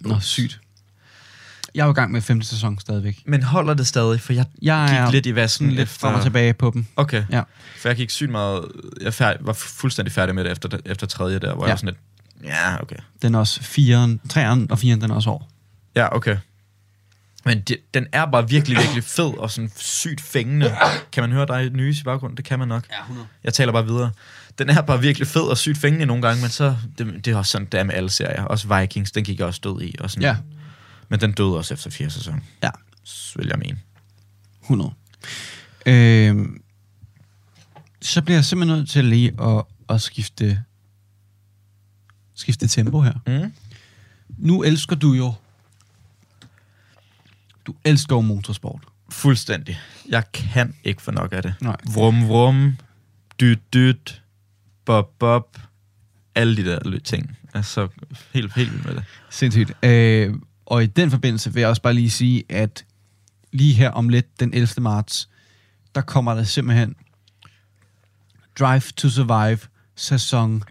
Nå, sygt. Jeg er jo i gang med femte sæson stadigvæk. Men holder det stadig? For jeg, jeg gik er, lidt i vasken. Lidt efter... frem og tilbage på dem. Okay. Ja. For jeg gik sygt meget... Jeg færd... var fuldstændig færdig med det efter, efter tredje der, hvor ja. jeg var sådan lidt... Ja, okay. Den er også firen, træeren og firen, den er også over. Ja, okay. Men de, den er bare virkelig, virkelig fed og sådan sygt fængende. Kan man høre dig nys i baggrunden? Det kan man nok. Ja, hundrede. Jeg taler bare videre. Den er bare virkelig fed og sygt fængende nogle gange, men så... Det, det er også sådan, det er med alle serier. Også Vikings, den gik jeg også død i. Og sådan, ja. Men den døde også efter fjerde sæson. Ja. Så vil jeg mene. hundrede. Øh, så bliver jeg simpelthen nødt til lige at, at skifte, skifte tempo her. Mm. Nu elsker du jo... Du elsker motorsport. Fuldstændig. Jeg kan ikke få nok af det. Nej. Vrum, vrum, dyt, dyt, bob, bob. Alle de der ting. Altså, helt, helt vildt med det. Sindssygt. Øh, og i den forbindelse vil jeg også bare lige sige, at lige her om lidt, den ellevte marts, der kommer der simpelthen Drive to Survive sæson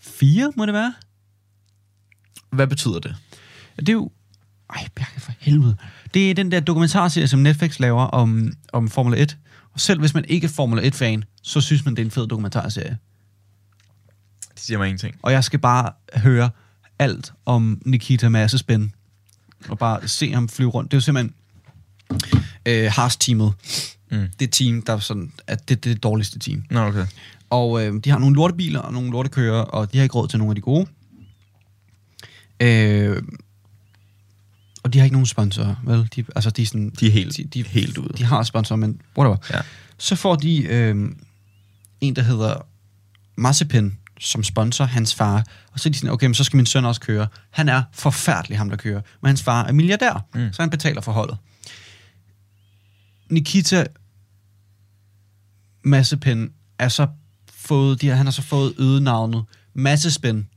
fire, må det være? Hvad betyder det? Det er jo... Ej, Bjarke, for helvede. Det er den der dokumentarserie, som Netflix laver om, om Formel et. Og selv hvis man ikke er Formel et-fan, så synes man, det er en fed dokumentarserie. Det siger mig ingenting. Og jeg skal bare høre alt om Nikita Mazepin. Og bare se ham flyve rundt. Det er jo simpelthen øh, Haas-teamet. Mm. Det team, der er sådan, at det, det er det dårligste team. Nå, okay. Og øh, de har nogle lortebiler og nogle lortekører, og de har ikke råd til nogle af de gode. Øh... Og de har ikke nogen sponsorer, vel? De, altså, de er sådan... De er helt, de, de, helt ude. De har sponsorer, men whatever. Ja. Så får de øh, en, der hedder Mazepin, som sponsor, hans far. Og så er de sådan, okay, men så skal min søn også køre. Han er forfærdelig, ham der kører. Men hans far er milliardær, mm. så han betaler for holdet. Nikita Mazepin er så fået... De, han har så fået ødenavnet Mazepin,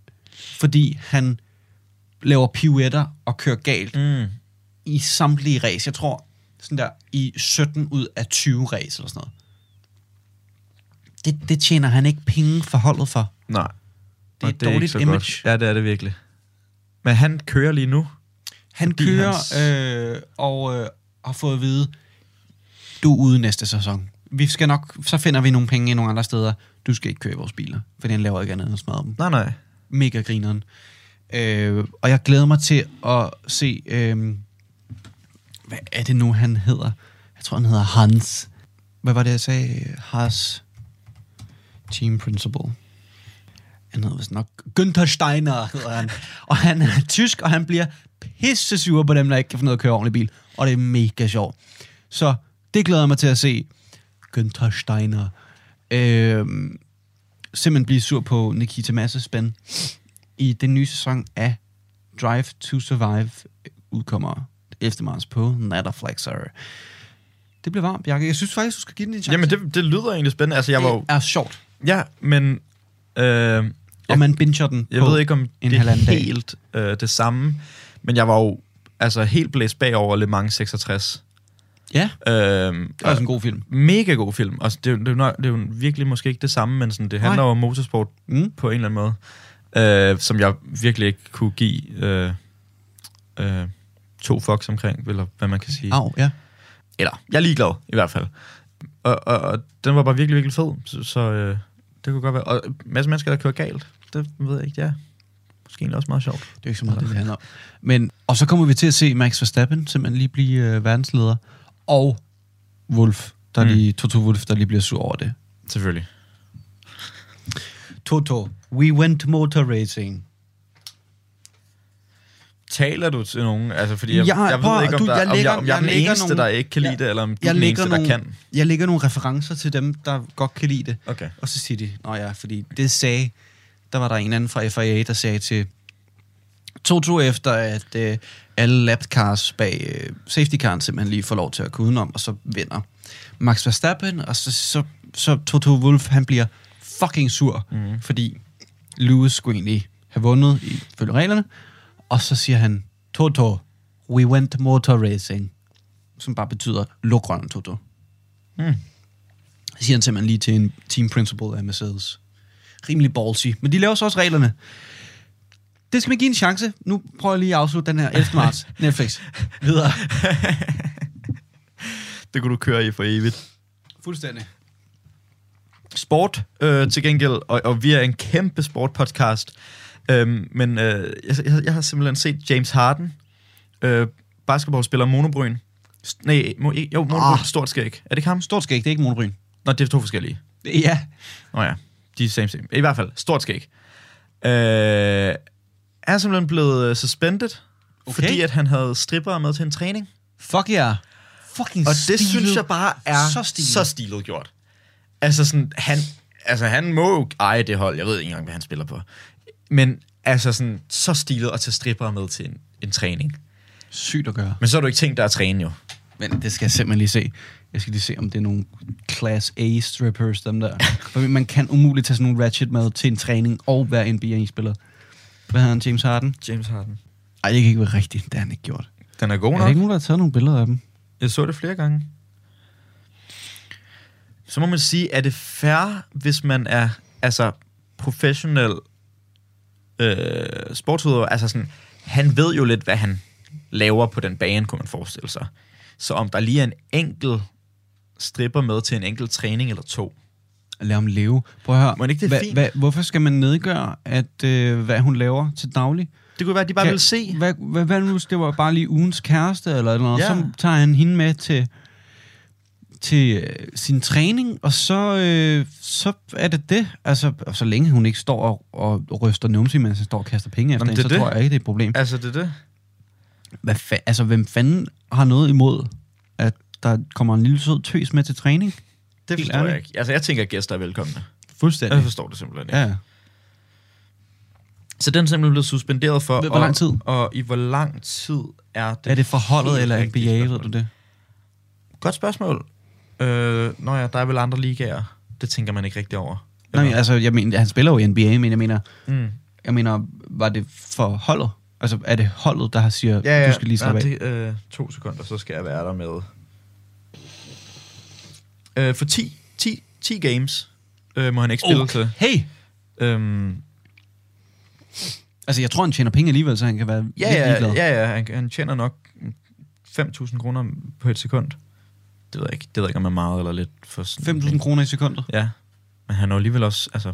fordi han... laver piruetter og kører galt mm. i samtlige race. Jeg tror, sådan der, i sytten ud af tyve race eller sådan noget. Det, det tjener han ikke penge for holdet for. Nej. Det er et dårligt image. Godt. Ja, det er det virkelig. Men han kører lige nu. Han kører hans... øh, og øh, har fået at vide, du er ude næste sæson. Vi skal nok, så finder vi nogle penge i nogle andre steder. Du skal ikke køre i vores biler, for den laver ikke andet end at smadre dem. Nej, nej. Mega grineren. Øh, og jeg glæder mig til at se, øh, hvad er det nu, han hedder? Jeg tror, han hedder Hans. Hvad var det, jeg sagde? Hans Team Principal. Han hedder vist nok Günther Steiner, hedder han. Og han er tysk, og han bliver pisse sure på dem, der ikke kan få noget at køre ordentligt bil. Og det er mega sjovt. Så det glæder jeg mig til at se. Günther Steiner. Øh, simpelthen blive sur på Nikita Mazepin i den nye sæson af Drive to Survive udkommer eftermiddags på Netflixer. Det bliver varmt, Bjarke. Jeg synes faktisk, du skal give den en chance. Jamen, det, det lyder egentlig spændende. Altså, jeg det var... er sjovt. Ja, men... Øh, og man binger den jeg på Jeg ved ikke, om det er helt øh, det samme, men jeg var jo altså, helt blæst bagover Le Mans seksogtres. Ja, øh, det er også en god film. Mega god film. Altså, det, det, det, det er jo virkelig måske ikke det samme, men sådan, det handler Nej. om motorsport mm. på en eller anden måde, øh, som jeg virkelig ikke kunne give øh, øh, to fucks omkring, eller hvad man kan sige. Au, ja. Eller, jeg er ligeglad, i hvert fald. Og, og, og den var bare virkelig, virkelig fed, så, så øh, det kunne godt være. Og masser af mennesker, der kører galt, det ved jeg ikke, ja. Måske egentlig også meget sjovt. Det er ikke så meget, det, det handler om. Men, og så kommer vi til at se Max Verstappen simpelthen lige blive øh, verdensleder, og Wolf, der mm. lige, Toto Wolf, der lige bliver sur over det. Selvfølgelig. Toto, we went to motor racing. Taler du til nogen? Altså, fordi jeg, jeg, jeg ved prøv, ikke, om, du, der, jeg lægger, om jeg, om jeg, jeg er den eneste, nogle, der ikke kan lide jeg, det, eller om du er den eneste, nogle, der kan. Jeg lægger nogle referencer til dem, der godt kan lide det. Okay. Og så siger de, nå ja, fordi det sagde, der var der en anden fra F I A, der sagde til Toto efter, at øh, alle lapcars bag øh, safety-caren simpelthen lige får lov til at gå udenom, og så vinder Max Verstappen, og så, så, så Toto Wolff, han bliver fucking sur, mm. fordi Lewis skulle egentlig have vundet ifølge reglerne. Og så siger han, Toto, we went motor racing. Som bare betyder, luk røven, Toto. Mm. Så siger han simpelthen lige til en team principal af Mercedes. Rimelig ballsy. Men de laver så også reglerne. Det skal man give en chance. Nu prøver jeg lige at afslutte den her ellevte marts. Netflix. Videre. Det kunne du køre i for evigt. Fuldstændig. Sport øh, til gengæld, og, og vi er en kæmpe sportpodcast. Øhm, men øh, jeg, jeg har simpelthen set James Harden, øh, basketballspiller monobryn. St- nej, mo- jo, monobryn, oh. stort skæg. Er det ikke ham? Stort skæg, det er ikke monobryn. Nå, det er to forskellige. Ja. Nå ja, de er same same. I hvert fald, stort skæg. Øh, er simpelthen blevet suspended, okay. fordi at han havde strippere med til en træning. Fuck ja. Yeah. Fucking og stilet. Det synes jeg bare er så stilet, så stilet gjort. Altså sådan, han, altså, han må jo eje det hold. Jeg ved ikke engang, hvad han spiller på. Men altså sådan, så stilet at tage strippere med til en, en træning. Sygt at gøre. Men så har du ikke tænkt dig at træne, jo. Men det skal jeg simpelthen lige se. Jeg skal lige se, om det er nogle class A-strippers, dem der. For man kan umuligt tage sådan nogle ratchet med til en træning og være N B A-spiller. Hvad hedder han? James Harden? James Harden. Ej, det kan ikke være rigtigt. Det har han ikke gjort. Den er god nok. Er der ikke nogen, der har taget nogle billeder af dem? Jeg så det flere gange. Så må man sige, er det fair, hvis man er altså professionel... sportsudøver, altså sådan, han ved jo lidt, hvad han laver på den bane, kunne man forestille sig. Så om der lige er en enkel stripper med til en enkel træning eller to. Lad ham leve. Prøv at høre. Må ikke det hva, hva, hvorfor skal man nedgøre, at, øh, hvad hun laver til daglig? Det kunne være, at de bare kan, ville se. Hvad hva, hva, nu, det var bare lige ugens kæreste, eller noget, ja. Så tager han hende med til, til sin træning, og så, øh, så er det det. Altså, og så længe hun ikke står og, og ryster numse, mens hun står og kaster penge efter, jamen, hende, så det. Tror jeg ikke, det er et problem. Altså, det er det. Hvad fa- altså, hvem fanden har noget imod, at der kommer en lille sød tøs med til træning? Det forstår jeg ikke. Altså, jeg tænker, at gæster er velkomne. Fuldstændig. Jeg forstår det simpelthen ikke. Ja. Så den er simpelthen blevet suspenderet for... Ved hvor lang tid? Og, og i hvor lang tid er det... Er det forholdet eller N B A, ved du det? Godt spørgsmål. Øh, nå ja, der er vel andre ligaer. Det tænker man ikke rigtig over. Eller? Nej, altså, jeg mener, han spiller jo i N B A, men jeg mener, mm. jeg mener, var det for holdet? Altså, er det holdet, der har siger, ja, ja, du skal lige slappe ja, af? Øh, to sekunder, så skal jeg være der med. Øh, for ti games øh, må han ikke spille okay. til. Hey! Øhm. Altså, jeg tror, han tjener penge alligevel, så han kan være ja, helt ligeglad. Ja, ja, ja. Han, han tjener nok fem tusind kroner på et sekund. Det ved jeg ikke, det ved jeg ikke, om jeg er meget eller lidt for... fem tusind kroner i sekundet? Ja, men han er alligevel også, altså,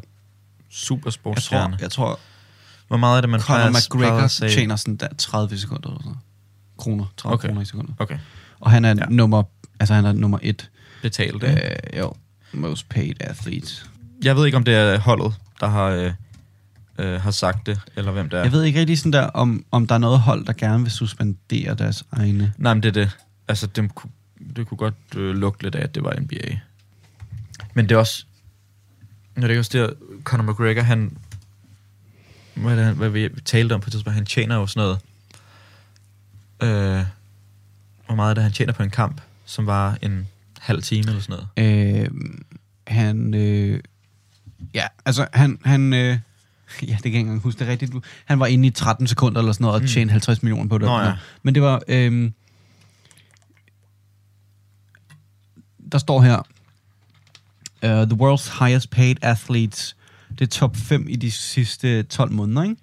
supersportsstjerne. Jeg, jeg tror... Hvor meget er det, man Conor McGregor sig... tjener sådan der tredive sekunder eller sådan kroner, tredive okay. kroner i sekundet. Okay. Og han er ja. nummer... Altså, han er nummer et. Betalt, ikke? Øh, jo, most paid athlete. Jeg ved ikke, om det er holdet, der har øh, øh, har sagt det, eller hvem det er. Jeg ved ikke rigtig sådan der, om, om der er noget hold, der gerne vil suspendere deres egne. Nej, men det er det. Altså, det de kunne godt øh, lugte lidt af, at det var N B A. Men det er også... Når det er også der, Conor McGregor, han... Hvad, det, hvad vi talte om på et tidspunkt, han tjener jo sådan noget... Øh, hvor meget er det, han tjener på en kamp, som var en halv time eller sådan noget? Øh, han... Øh, ja, altså, han... han øh, ja, det kan jeg ikke huske det rigtigt. Han var inde i tretten sekunder eller sådan noget, og mm. tjente halvtreds millioner på det. Nå, ja. Men det var... Øh, der står her... Uh, the world's highest paid athletes. Det er top fem i de sidste tolv måneder,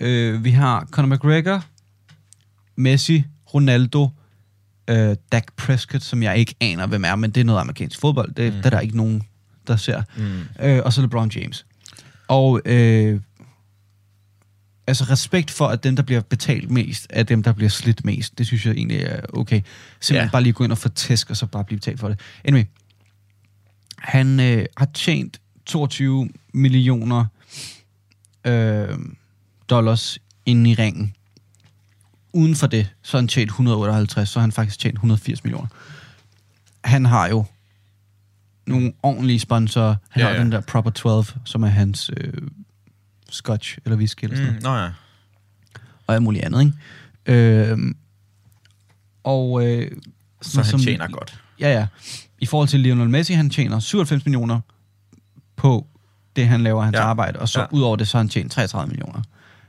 ikke? Uh, vi har Conor McGregor, Messi, Ronaldo, uh, Dak Prescott, som jeg ikke aner, hvem er, men det er noget amerikansk fodbold. Det mm. der er der ikke nogen, der ser. Mm. Uh, og så LeBron James. Og uh, altså respekt for, at dem, der bliver betalt mest, er dem, der bliver slidt mest. Det synes jeg egentlig er okay. Simpelthen yeah. bare lige gå ind og få tæsk, og så bare blive betalt for det. Anyway. Han øh, har tjent toogtyve millioner øh, dollars inde i ringen. Uden for det, så har han tjent et hundrede og otteoghalvtreds, så har han faktisk tjent et hundrede og firs millioner. Han har jo nogle ordentlige sponsorer. Han ja, har ja. den der Proper tolv, som er hans øh, scotch eller whisky eller sådan mm, noget. Nå ja. Og alt muligt andet, ikke? Øh, og, øh, så han som, tjener godt. Ja, ja. I forhold til Lionel Messi, han tjener syvoghalvfems millioner på det, han laver, hans ja. arbejde. Og så ja. ud over det, så har han tjent treogtredive millioner.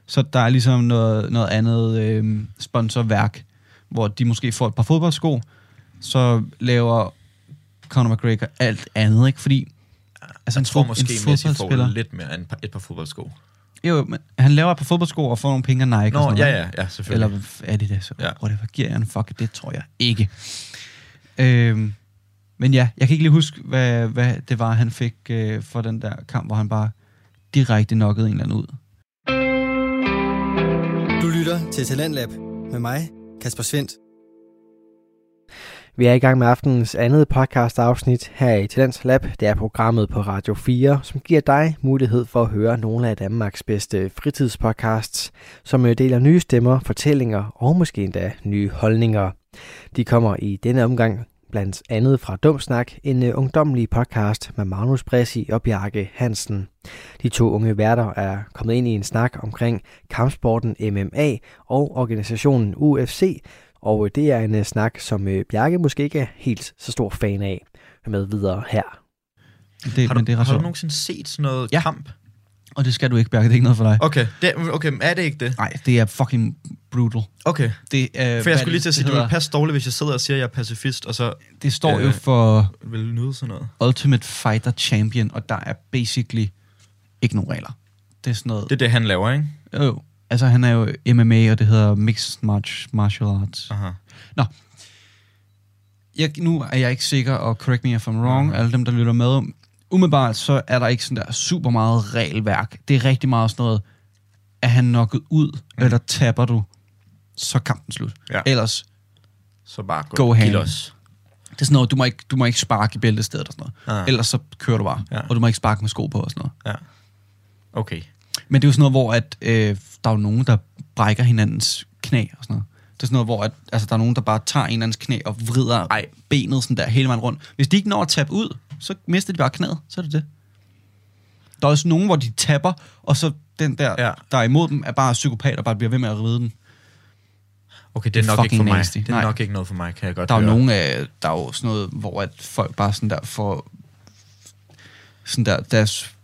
Så der er ligesom noget, noget andet øh, sponsorværk, hvor de måske får et par fodboldsko, så laver Conor McGregor alt andet, ikke? Fordi altså, jeg tror fod, måske, Messi får lidt mere end et par fodboldsko. Jo, men han laver et par fodboldsko og får nogle penge af Nike. Nå, og sådan ja, ja, ja, selvfølgelig. Eller er det det så? Ja. Hvor det giver jeg en fuck? Det tror jeg ikke. Øhm... Men ja, jeg kan ikke lige huske, hvad, hvad det var, han fik øh, for den der kamp, hvor han bare direkte knockede en eller anden ud. Du lytter til Talentlab med mig, Kasper Svendt. Vi er i gang med aftenens andet podcast-afsnit her i Talentlab. Det er programmet på Radio fire, som giver dig mulighed for at høre nogle af Danmarks bedste fritidspodcasts, som deler nye stemmer, fortællinger og måske endda nye holdninger. De kommer i denne omgang blandt andet fra Dumsnak, en ungdommelig podcast med Magnus Bressi og Bjarke Hansen. De to unge værter er kommet ind i en snak omkring kampsporten M M A og organisationen U F C, og det er en snak, som Bjarke måske ikke er helt så stor fan af. Hør med videre her. Det, har du, men det har du nogensinde set sådan noget ja. kamp? Og det skal du ikke, Bjarke. Det er ikke noget for dig. Okay, det, okay, er det ikke det? Nej, det er fucking brutal. Okay, det, øh, for jeg skulle det, lige til at sige, det, det vil passe dårligt, hvis jeg sidder og siger, at jeg er pacifist, og så... Det står øh, jo for vil nyde sådan noget. Ultimate Fighter Champion, og der er basically ikke nogen regler. Det er sådan noget... Det er det, han laver, ikke? Jo, altså han er jo M M A, og det hedder Mixed Martial Arts. Aha. Nå, jeg, nu er jeg ikke sikker, og correct me if I'm wrong, mm-hmm. alle dem, der lytter med... Umiddelbart så er der ikke sådan der super meget regelværk. Det er rigtig meget sådan noget, at han knocket ud, mm. eller tapper du, så kampen slut. Ja. Ellers, så bare gå hang. Det er sådan noget, du må ikke, du må ikke sparke i bæltestedet og sådan noget. Ah. Ellers så kører du bare, ja. og du må ikke sparke med sko på og sådan noget. Ja. Okay. Men det er jo sådan noget, hvor at, øh, der er jo nogen, der brækker hinandens knæ og sådan noget. Det er sådan noget, hvor at, altså, der er nogen, der bare tager hinandens knæ og vrider Ej. benet sådan der hele vejen rundt. Hvis de ikke når at tabe ud, så mister de bare knæet, så er det det. Der er også nogen, hvor de tapper, og så den der, ja. der er imod dem, er bare psykopat, og bare bliver ved med at ride den. Okay, det er, det er nok ikke for mig. Nasty. Det er Nej. nok ikke noget for mig, kan jeg godt der høre. Er nogen, der er jo sådan noget, hvor at folk bare sådan der får... Sådan der, deres...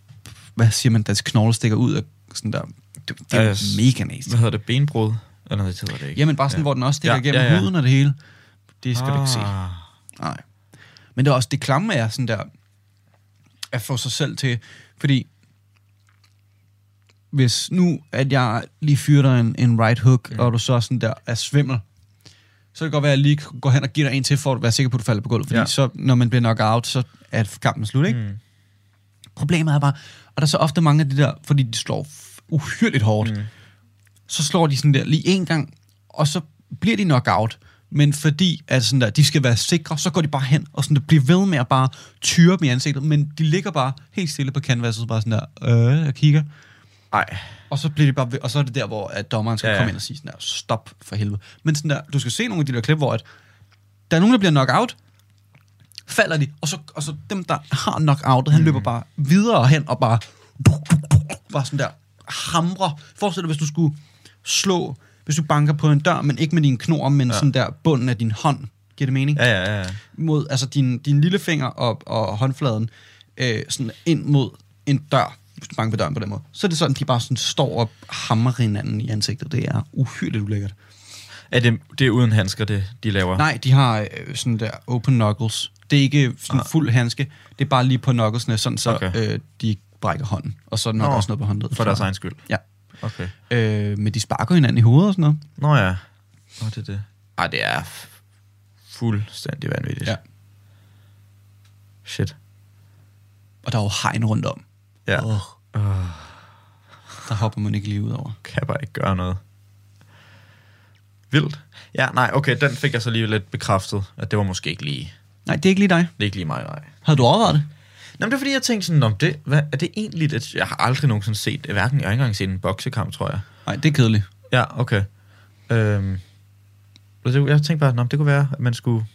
Hvad siger man? Deres knogle stikker ud, og sådan der... Det, det er deres, mega nasty. Hvad hedder det? Benbrud? Eller noget, det hedder det ikke. Jamen bare sådan, ja. hvor den også stikker ja, igennem ja, ja. huden og det hele. Det skal ah. du ikke se. Nej. Men det er også det klamme er sådan der, at få sig selv til, fordi hvis nu, at jeg lige fyrer dig en, en right hook, mm. og du så sådan der er svimmel, så kan det godt være, at jeg lige går hen og giver dig en til, for at være sikker på, at du falder på gulvet, fordi ja. så, når man bliver knocket out, så er kampen slut, ikke? Mm. Problemet er bare, og der er så ofte mange af de der, fordi de slår uhyrligt hårdt, mm. så slår de sådan der lige en gang, og så bliver de knocket out. Men fordi at sådan der, de skal være sikre, så går de bare hen og sådan der, bliver ved med at bare tyre dem i ansigtet. Men de ligger bare helt stille på canvaset, bare sådan der, øh, og kigger. Nej. Og så bliver det bare ved, og så er det der, hvor at dommeren skal ja, ja. komme ind og sige sådan der, stop for helvede. Men sådan der, du skal se nogle af de der klip, hvor at, der er nogen, der bliver knock-out, falder de, og så, og så dem, der har knock-outet, han mm. løber bare videre hen og bare, bare sådan der, hamrer. Forestil dig, hvis du skulle slå, hvis du banker på en dør, men ikke med dine knor, men ja. sådan der bunden af din hånd. Giver det mening? Ja, ja, ja. Mod, altså din, din lillefinger og, og håndfladen øh, sådan ind mod en dør, hvis du banker på døren på den måde. Så er det sådan, de bare sådan står og hamrer hinanden i ansigtet. Det er uhyrligt ulækkert. Er det, det er uden handsker, det de laver? Nej, de har øh, sådan der open knuckles. Det er ikke sådan ah. fuld handske. Det er bare lige på knucklesne, sådan så okay. øh, de brækker hånden. Og så er nok Nå, også noget på håndledet. For deres egen skyld? Ja. Okay. Øh, men de sparker hinanden i hovedet og sådan noget. Nå ja. Nå, det er det. Ej, det er fuldstændig vanvittigt. Ja. Shit. Og der er jo hegn rundt om. Ja. Oh. Oh. Der hopper man ikke lige ud over. Kan bare ikke gøre noget. Vildt. Ja, nej, okay, den fik jeg så lige lidt bekræftet, at det var måske ikke lige... Nej, det er ikke lige dig. Det er ikke lige mig, nej. Havde du overvejet det? Nå, det er fordi, jeg tænkte sådan, om det, hvad, er det egentlig det? Jeg har aldrig nogensinde set, hverken jeg har ikke engang set en boksekamp, tror jeg. Nej, det er kedeligt. Ja, okay. Øhm, jeg tænkte bare, det kunne være, at man skulle...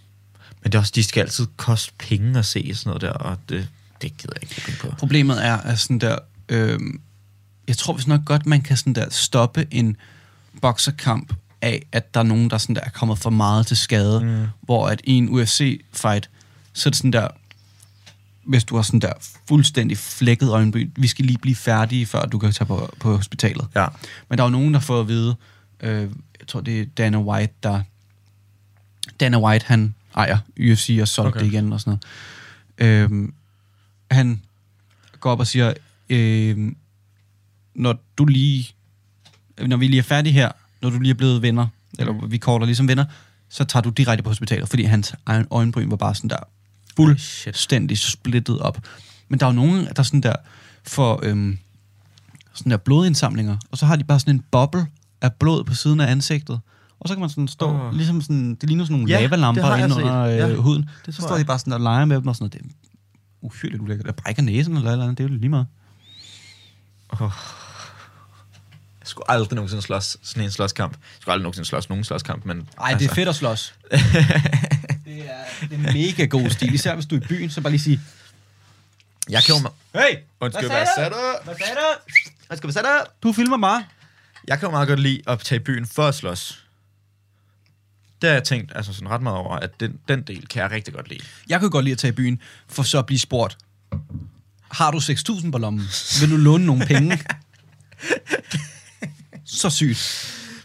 Men det er også, de skal altid koste penge at se sådan noget der, og det, det gider jeg ikke på. Problemet er, at sådan der... Øhm, jeg tror vist nok godt, man kan sådan der stoppe en boksekamp af, at der er nogen, der, sådan der er kommet for meget til skade, mm. hvor at i en U F C-fight, så er det sådan der, hvis du har sådan der fuldstændig flækket øjenbryn, vi skal lige blive færdige, før du kan tage på, på hospitalet. Ja. Men der er jo nogen, der får at vide, øh, jeg tror det er Dana White, der... Dana White, han ejer U F C og solgte okay. det igen og sådan noget. Øh, han går op og siger, øh, når du lige... Når vi lige er færdige her, når du lige er blevet venner, eller vi caller ligesom venner, så tager du direkte på hospitalet, fordi hans egen øjenbryn var bare sådan der fuldstændig splittet op. Men der er jo nogen, der sådan der får øhm, sådan der blodindsamlinger, og så har de bare sådan en boble af blod på siden af ansigtet, og så kan man sådan stå, oh. ligesom sådan, det ligner sådan nogle ja, lavalamper ind under øh, ja, huden, så står jeg. de bare sådan der og leger med dem, og sådan noget, det er uhyrligt ulækkert, der brækker næsen eller eller andet, det er jo lige meget. Oh. Jeg skulle aldrig nogensinde slås sådan en slåskamp. Jeg skulle aldrig nogensinde slås nogen slåskamp, men... Ej, altså. Det er fedt at slås. det, er, det er en mega god stil. Især hvis du er i byen, så bare lige sige... Jeg kan jo... Ma- hey! Undskyld, hvad sagde du? Hvad sagde du? Undskyld, hvad sagde du? Du filmer meget. Jeg kan jo meget godt lide at tage i byen for at slås. Det har jeg tænkt altså sådan ret meget over, at den, den del kan jeg rigtig godt lide. Jeg kan godt lide at tage i byen, for så at blive spurgt. Har du seks tusind på lommen? Vil du låne nogle penge? Så sygt.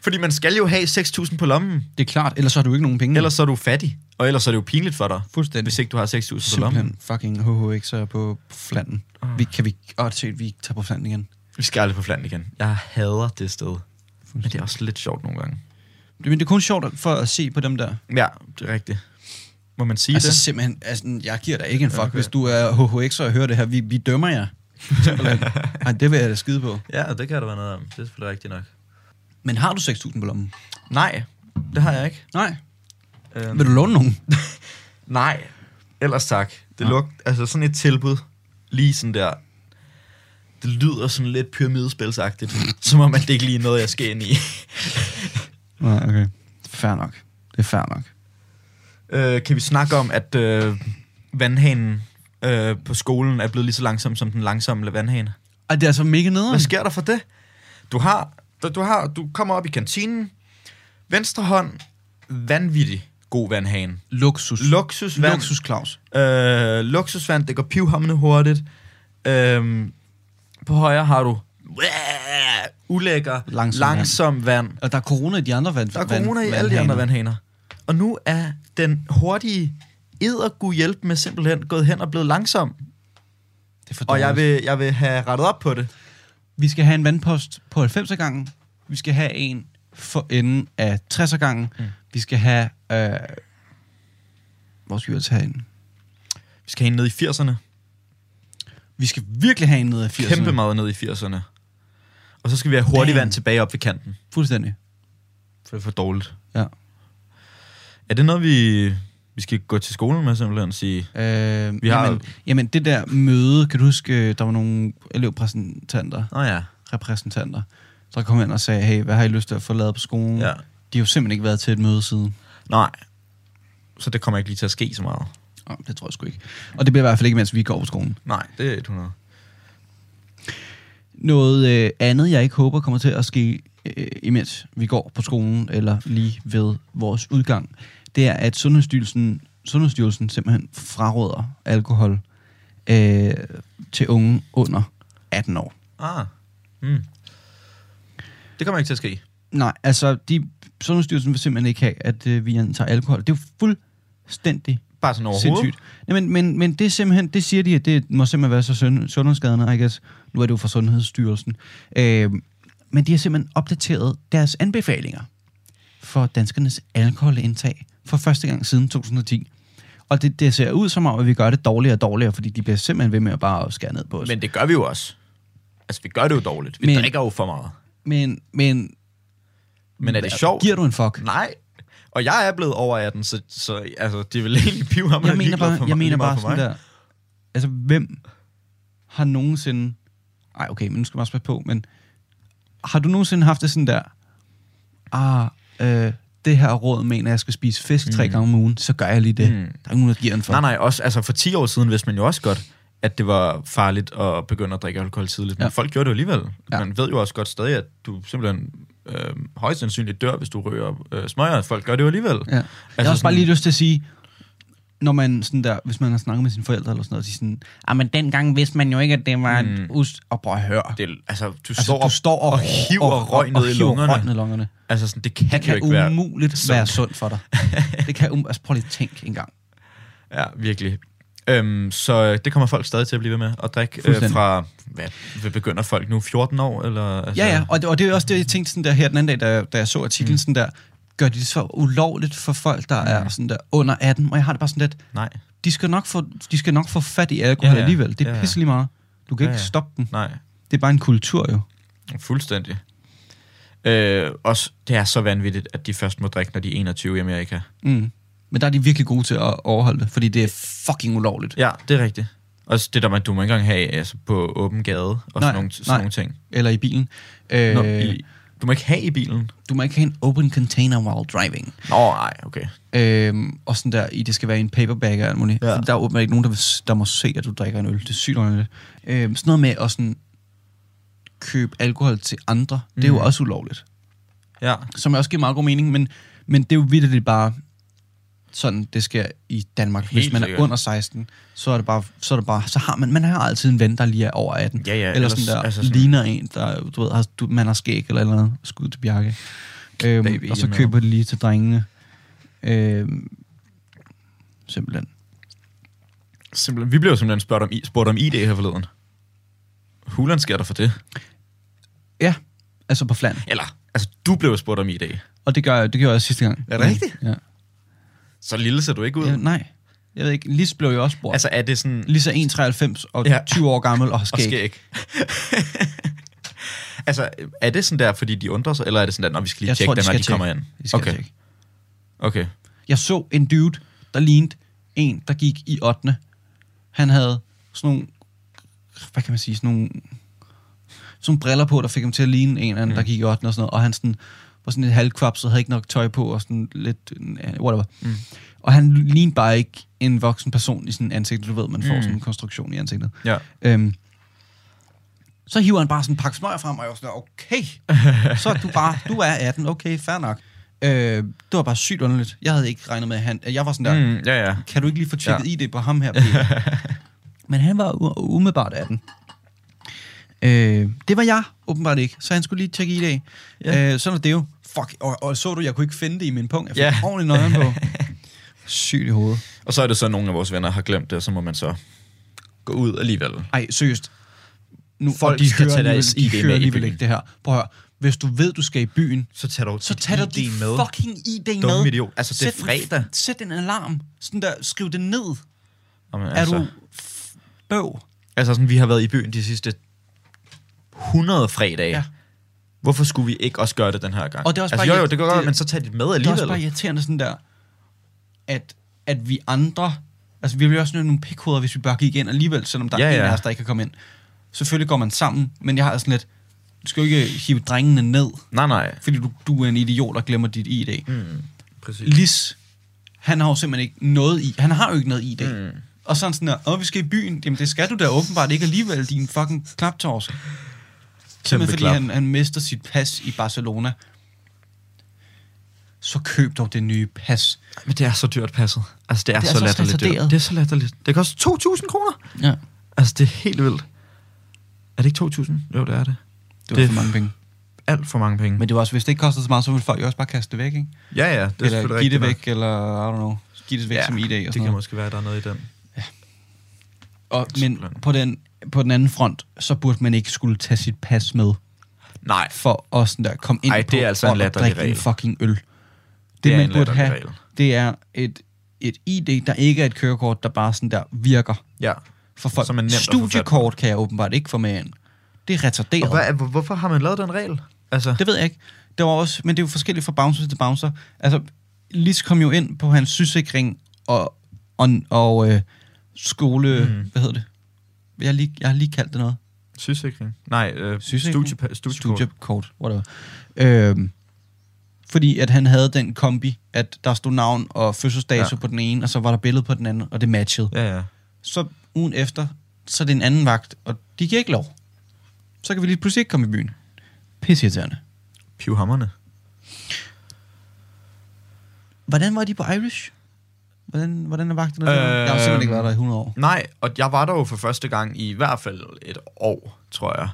Fordi man skal jo have seks tusind på lommen. Det er klart, ellers har du ikke nogen penge. Ellers så er du fattig, og ellers er det jo pinligt for dig. Fuldstændig. Hvis ikke du har seks tusind på lommen. Fucking H H X'er på flanden. Oh. Vi kan vi åh, oh, tænk, vi tager på flanden igen. Vi skal aldrig på flanden igen. Jeg hader det sted. Men det er også lidt sjovt nogle gange. Men det er kun sjovt for at se på dem der. Ja, det er rigtigt. Må man sige altså, det? Altså simpelthen, altså, jeg giver dig ikke en fuck, okay. hvis du er H H X'er og hører det her. Vi, vi dømmer jer. Ej, det vil jeg da skide på. Ja, det kan der være noget om. Det er selvfølgelig rigtigt nok. Men har du seks tusind på lommen? Nej, det har jeg ikke. Nej. Øhm. Vil du låne nogen? Nej, ellers tak. Det ja. lugter, altså sådan et tilbud, lige sådan der, det lyder sådan lidt pyramidespilsagtigt, som om det ikke lige er noget, jeg skal ind i. Nej, okay. Fair nok. Det er fair nok. Øh, kan vi snakke om, at øh, vandhanen øh, på skolen er blevet lige så langsom som den langsomme vandhane? Ej, det er altså mega nederen. Hvad sker der for det? Du har... Du, har, du kommer op i kantinen, venstre hånd, vanvittig god vandhane. Luksus. Luksusvand. Luksus, Claus. Øh, luksusvand, det går pivhamrende hurtigt. Øh, på højre har du ulækker, langsom, langsom vand. vand. Og der er corona i de andre vandhaner. Der er corona vand, i alle de andre vandhaner. Og nu er den hurtige eddergud hjælp med simpelthen gået hen og blevet langsom. Det og jeg vil, jeg vil have rettet op på det. Vi skal have en vandpost på halvfemser gangen. Vi skal have en for enden af tresser gangen. Mm. Vi skal have... Øh... Hvor skal vi altså have en? Vi skal have en nede i firserne. Vi skal virkelig have en nede i firserne. Kæmpe meget nede i firserne. Og så skal vi have hurtig vand tilbage op ved kanten. Fuldstændig. For det er for dårligt. Ja. Er det noget, vi, vi skal gå til skolen med, simpelthen, og sige... Øh, vi har... jamen, jamen, det der møde, kan du huske, der var nogle elevpræsentanter? Åh oh, ja. repræsentanter, der kom ind og sagde, hey, hvad har I lyst til at få lavet på skolen? Ja. De har jo simpelthen ikke været til et møde siden. Nej. Så det kommer ikke lige til at ske så meget. Oh, det tror jeg sgu ikke. Og det bliver i hvert fald ikke, mens vi går på skolen. Nej, det er et hundrede. Noget øh, andet, jeg ikke håber kommer til at ske, øh, imens vi går på skolen, eller lige ved vores udgang, det er, at Sundhedsstyrelsen, Sundhedsstyrelsen simpelthen fraråder alkohol øh, til unge under atten år. Ah, mm. Det kommer ikke til at ske. Nej, altså, de, Sundhedsstyrelsen vil simpelthen ikke have, at øh, vi indtager alkohol. Det er jo fuldstændig bare sådan overhovedet. Nej, men, men, men det er simpelthen, det siger de, at det må simpelthen være så sundhedsskadende, I guess. Nu er det jo fra Sundhedsstyrelsen. Øh, men de har simpelthen opdateret deres anbefalinger for danskernes alkoholindtag for første gang siden to tusind og ti. Og det, det ser ud som om, at vi gør det dårligere og dårligere, fordi de bliver simpelthen ved med at bare skære ned på os. Men det gør vi jo også. Altså, vi gør det jo dårligt. Vi men, drikker jo for meget. Men, men... Men er det sjovt? Giver du en fuck? Nej. Og jeg er blevet over atten, så, så altså, det er vel egentlig piv, om jeg mener bare, for mig, jeg mener bare sådan der, altså, hvem har nogensinde... Ej, okay, men nu skal man også passe på, men... Har du nogensinde haft det sådan der... Ah, øh, det her råd mener, at jeg skal spise fisk mm. tre gange om ugen, så gør jeg lige det. Mm. Der er ikke nogen, der giver en fuck. Nej, nej, også, altså for ti år siden vidste man jo også godt, at det var farligt at begynde at drikke alkohol tidligt. Men ja. folk gjorde det jo alligevel. Ja. Man ved jo også godt stadig, at du simpelthen... Øh, højst sandsynligt dør, hvis du rører øh, smøger. Folk gør det jo alligevel. Ja. Altså, jeg har også sådan... bare lige lyst til at sige, når man sådan der, hvis man har snakket med sine forældre eller sådan noget, de sådan, ah, men dengang vidste man jo ikke, at det var mm. et ust. Og prøv at høre. Det, altså, du, altså, står, du står og, og hiver og røg ned i lungerne. lungerne. Altså, sådan, det kan, det kan jo ikke være umuligt sundt. være sundt for dig. Det kan um... altså, prøv lige at tænke en gang. Ja, virkelig. Øhm, så det kommer folk stadig til at blive ved med at drikke øh, fra, hvad begynder folk nu, fjorten år? Eller, altså... Ja, ja, og det, og det er også det, jeg tænkte sådan der her den anden dag, da, da jeg så artiklen mm. sådan der, gør de det så ulovligt for folk, der mm. er sådan der under atten, og jeg har det bare sådan lidt, nej. De skal nok få, de skal nok få fat i alkohol ja, ja. alligevel, det er ja, pisselig meget, du kan ja, ja. ikke stoppe den, nej. Det er bare en kultur jo. Fuldstændig. Øh, også, det er så vanvittigt, at de først må drikke, når de er enogtyve i Amerika. Mm. Men der er de virkelig gode til at overholde det, fordi det er fucking ulovligt. Ja, det er rigtigt. Også det der, man, du må ikke engang have altså på åben gade og nej, sådan, nogle, sådan nej. nogle ting. Eller i bilen. Øh, Nå, i, du må ikke have i bilen? Du må ikke have en open container while driving. Nå, nej, okay. Øh, og sådan der, i det skal være en paperbag eller alt muligt. Ja. Der er åbenbart ikke nogen, der, vil, der må se, at du drikker en øl. Det er sygt ordentligt. Øh, sådan noget med at sådan, købe alkohol til andre, mm. det er jo også ulovligt. Ja. Som også giver meget god mening, men, men det er jo vitterligt bare... sådan det sker i Danmark. Helt Hvis man er sikkert. Under seksten, så er det bare så er det bare så har man man har altid en ven der lige er over atten. Ja, ja, eller ellers, sådan der altså sådan... ligner en der du ved har du, man har skæg eller eller andet skud til Bjarke. Øhm, Baby, og så køber det lige til drengene. Øhm, simpelthen. Simpelthen. Vi blev simpelthen spurgt om spurgt om I D her forleden. Hulen sker der for det. Ja, altså på flan. Eller altså du blev spurgt om I D. Og det gør det gjorde jeg sidste gang. Er det rigtigt? Ja. Så lille ser du ikke ud? Ja, nej. Jeg ved ikke. Lis blev jo også brugt. Altså er det sådan... Lis er en komma treoghalvfems og ja. tyve år gammel og har skæg. Og skæg. Altså, er det sådan der, fordi de undrer sig, eller er det sådan der, når vi skal lige jeg tjekke tror, de dem, skal når de tjekke. kommer ind? De skal okay. tjekke. Okay. Jeg så en dude, der lignede en, der gik i ottende. Han havde sådan nogle... Hvad kan man sige? Sådan nogle, sådan nogle briller på, der fik ham til at ligne en anden, mm. der gik i ottende og sådan noget. Og han sådan... var sådan lidt halvkvaps, og havde ikke nok tøj på, og sådan lidt, whatever. Mm. Og han lignede bare ikke en voksen person i sådan ansigt, du ved, man får mm. sådan en konstruktion i ansigtet. Ja. Øhm, så hiver han bare sådan en pakke smøger frem, og jeg var sådan, okay, så er du bare, du er atten, okay, fair nok. Øh, det var bare sygt underligt. Jeg havde ikke regnet med, at han, jeg var sådan der, mm, ja, ja. kan du ikke lige få tjekket ja. I D på ham her? Men han var u- umiddelbart atten. Øh, det var jeg, åbenbart ikke. Så han skulle lige tjekke I D. Yeah. Øh, sådan var det jo. Fuck, og, og så du, jeg kunne ikke finde det i min punkt. Jeg fik yeah. ordentligt nøjeren på. Sygt i hovedet. Og så er det så, at nogle af vores venner har glemt det, og så må man så gå ud alligevel. Ej, seriøst. Nu, folk de skal tage deres I D med i byen. Det her. Prøv at høre. Hvis du ved, du skal i byen, så tag dig så tag dit I D med. fucking I D med. Dumme idiot. Altså, det er fredag. Sæt en alarm. Sådan der, skriv det ned. Jamen, altså. Er du f- bøv? Altså, sådan, vi har været i byen de sidste... hundrede fredage. Ja. Hvorfor skulle vi ikke også gøre det den her gang? Og det er også altså, bare jo, jo, det går godt, men så tag dit med alligevel. Det er også bare irriterende sådan der, at, at vi andre... Altså, vi bliver også nødt til nogle pikhoveder, hvis vi bare gik ind alligevel, selvom der ja, er en ja. af os, der ikke kan komme ind. Selvfølgelig går man sammen, men jeg har sådan lidt... Du skal jo ikke hive drengene ned. Nej, nej. Fordi du, du er en idiot, der glemmer dit I D. Mm, præcis. Lis, han har jo simpelthen ikke noget i. Han har jo ikke noget I D. Mm. Og sådan sådan der, åh, vi skal i byen. Jamen, det skal du da åbenbart ikke alligevel, din fucking knaptorsk. Simpelthen fordi han, han mister sit pas i Barcelona. Så køb dog det nye pas. Men det er så dyrt passet. Altså, det er, det er så, så latterligt dyrt. Det er så latterligt. Det koster to tusind kroner. Ja. Altså, det er helt vildt. Er det ikke to tusind? Jo, det er det. Det var det for mange penge. Alt for mange penge. Men det var også, hvis det ikke kostede så meget, så ville folk jo også bare kaste det væk, ikke? Ja, ja. Det eller give det væk, nok. Eller I don't know. Give det væk ja, som I D. Og det sådan kan noget. Måske være, at der er noget i den. Ja. Og, men på den, på den anden front, så burde man ikke skulle tage sit pas med. Nej. For at sådan der, komme ind. Ej, det er på altså og en drikke en fucking øl. Det, det man burde have, regel. Det er et, et I D, der ikke er et kørekort, der bare sådan der virker. Ja. For folk. Studiekort kan jeg åbenbart ikke få med ind. Det er retarderet. Og hvad, hvorfor har man lavet den regel? Altså. Det ved jeg ikke. Det var også, men det er jo forskelligt fra bouncer til bouncer. Altså, Lis kom jo ind på hans sygesikring og, og, og øh, skole... Mm. Hvad hedder det? Jeg har, lige, jeg har lige kaldt det noget. Sygesikring? Nej, øh, studiekort. Studiekort, whatever. Øhm, fordi at han havde den kombi, at der stod navn og fødselsdato ja. På den ene, og så var der billede på den anden, og det matchede. Ja, ja. Så ugen efter, så er det en anden vagt, og de giver ikke lov. Så kan vi lige pludselig ikke komme i byen. Pisseirriterende. Pivhammerne. Hvordan var de på Irish? Hvordan, hvordan er vagterne øh, der? Jeg har simpelthen ikke været der i hundrede år. Nej, og jeg var der jo for første gang i, i hvert fald et år, tror jeg.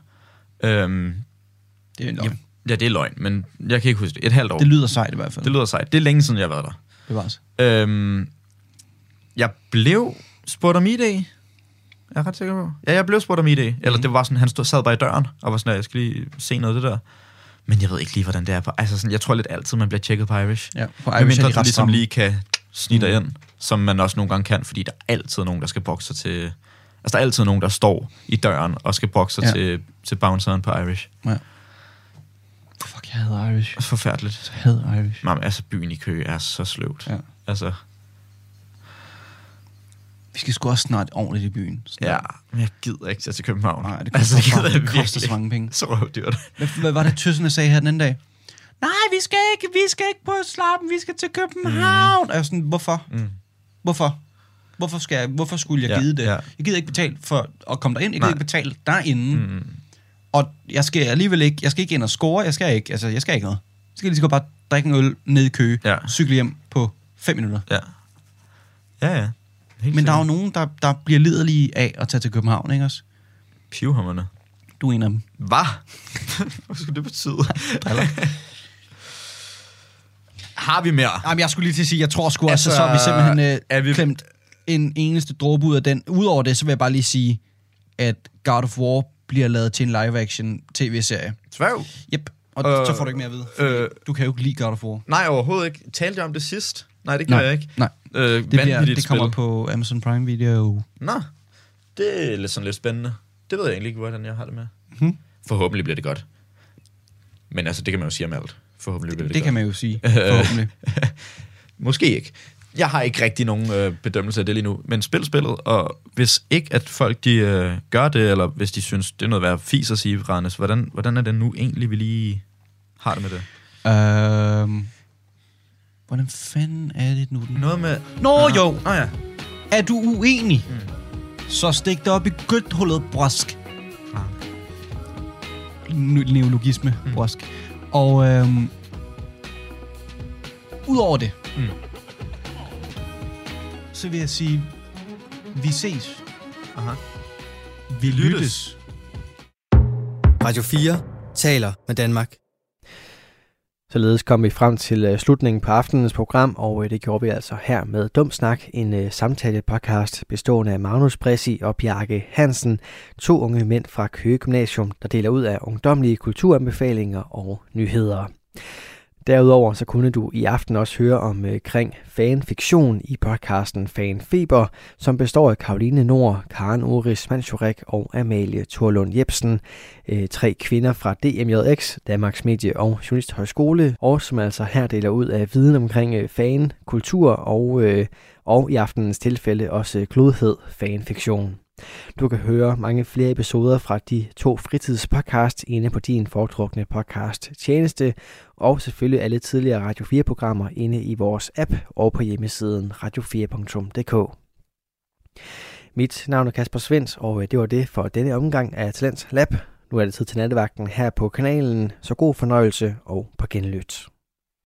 Øhm, det er en løgn. Jeg, ja, det er løgn, men jeg kan ikke huske det. Et halvt år. Det lyder sejt i hvert fald. Det lyder sejt. Det er længe siden, jeg har været der. Det var altså. Øhm, jeg blev spurgt om I D. Jeg er ret sikker på. Ja, jeg blev spurgt om I D. Eller mm. det var sådan, han stod, sad bare i døren, og var sådan, jeg skal lige se noget af det der. Men jeg ved ikke lige, hvordan det er på... Altså sådan, jeg tror lidt altid, man bliver tjekket på Irish. Ja, på Irish. Men mindre, er de ret ligesom lige kan snitte mm. ind, som man også nogle gange kan, fordi der er altid nogen, der skal bokse til... Altså, der er altid nogen, der står i døren og skal bokse ja. til, til bounceren på Irish. Ja. Fuck, jeg hader Irish. Forfærdeligt. Jeg hader Irish. Jamen, altså, byen i Køge er så sløvt. Ja. Altså... Vi skal sgu også snart ordentligt i byen. Snart. Ja, men jeg gider ikke til København. Nej, det koster, altså, jeg det koster så mange penge. Så røvdyrt. Hvad, hvad var det, tysserne sagde her den anden dag? Nej, vi skal ikke, vi skal ikke på slappen, vi skal til København. Mm. Og jeg sådan, hvorfor? Mm. Hvorfor? Hvorfor, skal jeg, hvorfor skulle jeg ja, give det? Ja. Jeg gider ikke betale for at komme derind. Jeg gider Nej. ikke betale derinde. Mm. Og jeg skal alligevel ikke, jeg skal ikke ind og score, jeg skal ikke, altså jeg skal ikke noget. Jeg skal lige så bare drikke en øl ned i Køge, ja. Cykle hjem på fem minutter. Ja, ja, ja. Helt men der er jo nogen, der, der bliver liderlige af at tage til København, ikke også? Pivhammerne. Du er en af dem. Hvad? Hvad skulle det betyde? Har vi mere? Jamen, jeg skulle lige til at sige, jeg tror sgu altså, også, så er vi simpelthen øh, er vi... klemt en eneste dråbe ud af den. Udover det, så vil jeg bare lige sige, at God of War bliver lavet til en live-action tv-serie. Svæv? Yep, og øh, så får du ikke mere at vide. Øh, du kan jo ikke lide God of War. Nej, overhovedet ikke. Talte jeg om det sidst? Nej, det kan nej, jeg ikke. Nej, øh, det, bliver, det kommer spil. På Amazon Prime Video. Nå, det er lidt sådan lidt spændende. Det ved jeg egentlig ikke, hvordan jeg har det med. Hmm. Forhåbentlig bliver det godt. Men altså, det kan man jo sige om alt. Forhåbentlig det, bliver det, det godt. Det kan man jo sige, forhåbentlig. Måske ikke. Jeg har ikke rigtig nogen øh, bedømmelse af det lige nu, men spil spillet, og hvis ikke, at folk de øh, gør det, eller hvis de synes, det er noget værd fis at sige, Rannes, hvordan, hvordan er det nu egentlig, vi lige har det med det? Øhm... Hvordan fanden er det nu? Noget med... Nå ah. jo! Ah, ja. Er du uenig? Mm. Så stik dig op i gødthullet, brosk. Ah. Neologisme, mm. brosk. Og øhm... udover det, mm. så vil jeg sige, vi ses. Aha. Vi lyttes. Radio fire taler med Danmark. Således kom vi frem til slutningen på aftenens program, og det gjorde vi altså her med Dumsnak, en samtale-podcast bestående af Magnus Bressi og Bjarke Hansen, to unge mænd fra Køge Gymnasium, der deler ud af ungdomlige kulturanbefalinger og nyheder. Derudover så kunne du i aften også høre omkring fanfiktion i podcasten Fanfeber, som består af Karoline Nord, Karen Oris Manchurek og Amalie Thorlund Jebsen. Tre kvinder fra D M J X, Danmarks Medie- og Journalisthøjskole, og som altså her deler ud af viden omkring fan, kultur og, og i aftenens tilfælde også klodhed fanfiktion. Du kan høre mange flere episoder fra de to fritidspodcast inde på din foretrukne podcast tjeneste, og selvfølgelig alle tidligere Radio fire programmer inde i vores app og på hjemmesiden radio fire punktum d k. Mit navn er Kasper Svendt, og det var det for denne omgang af Talentlab. Nu er det tid til nattevagten her på kanalen, så god fornøjelse og på genlyt.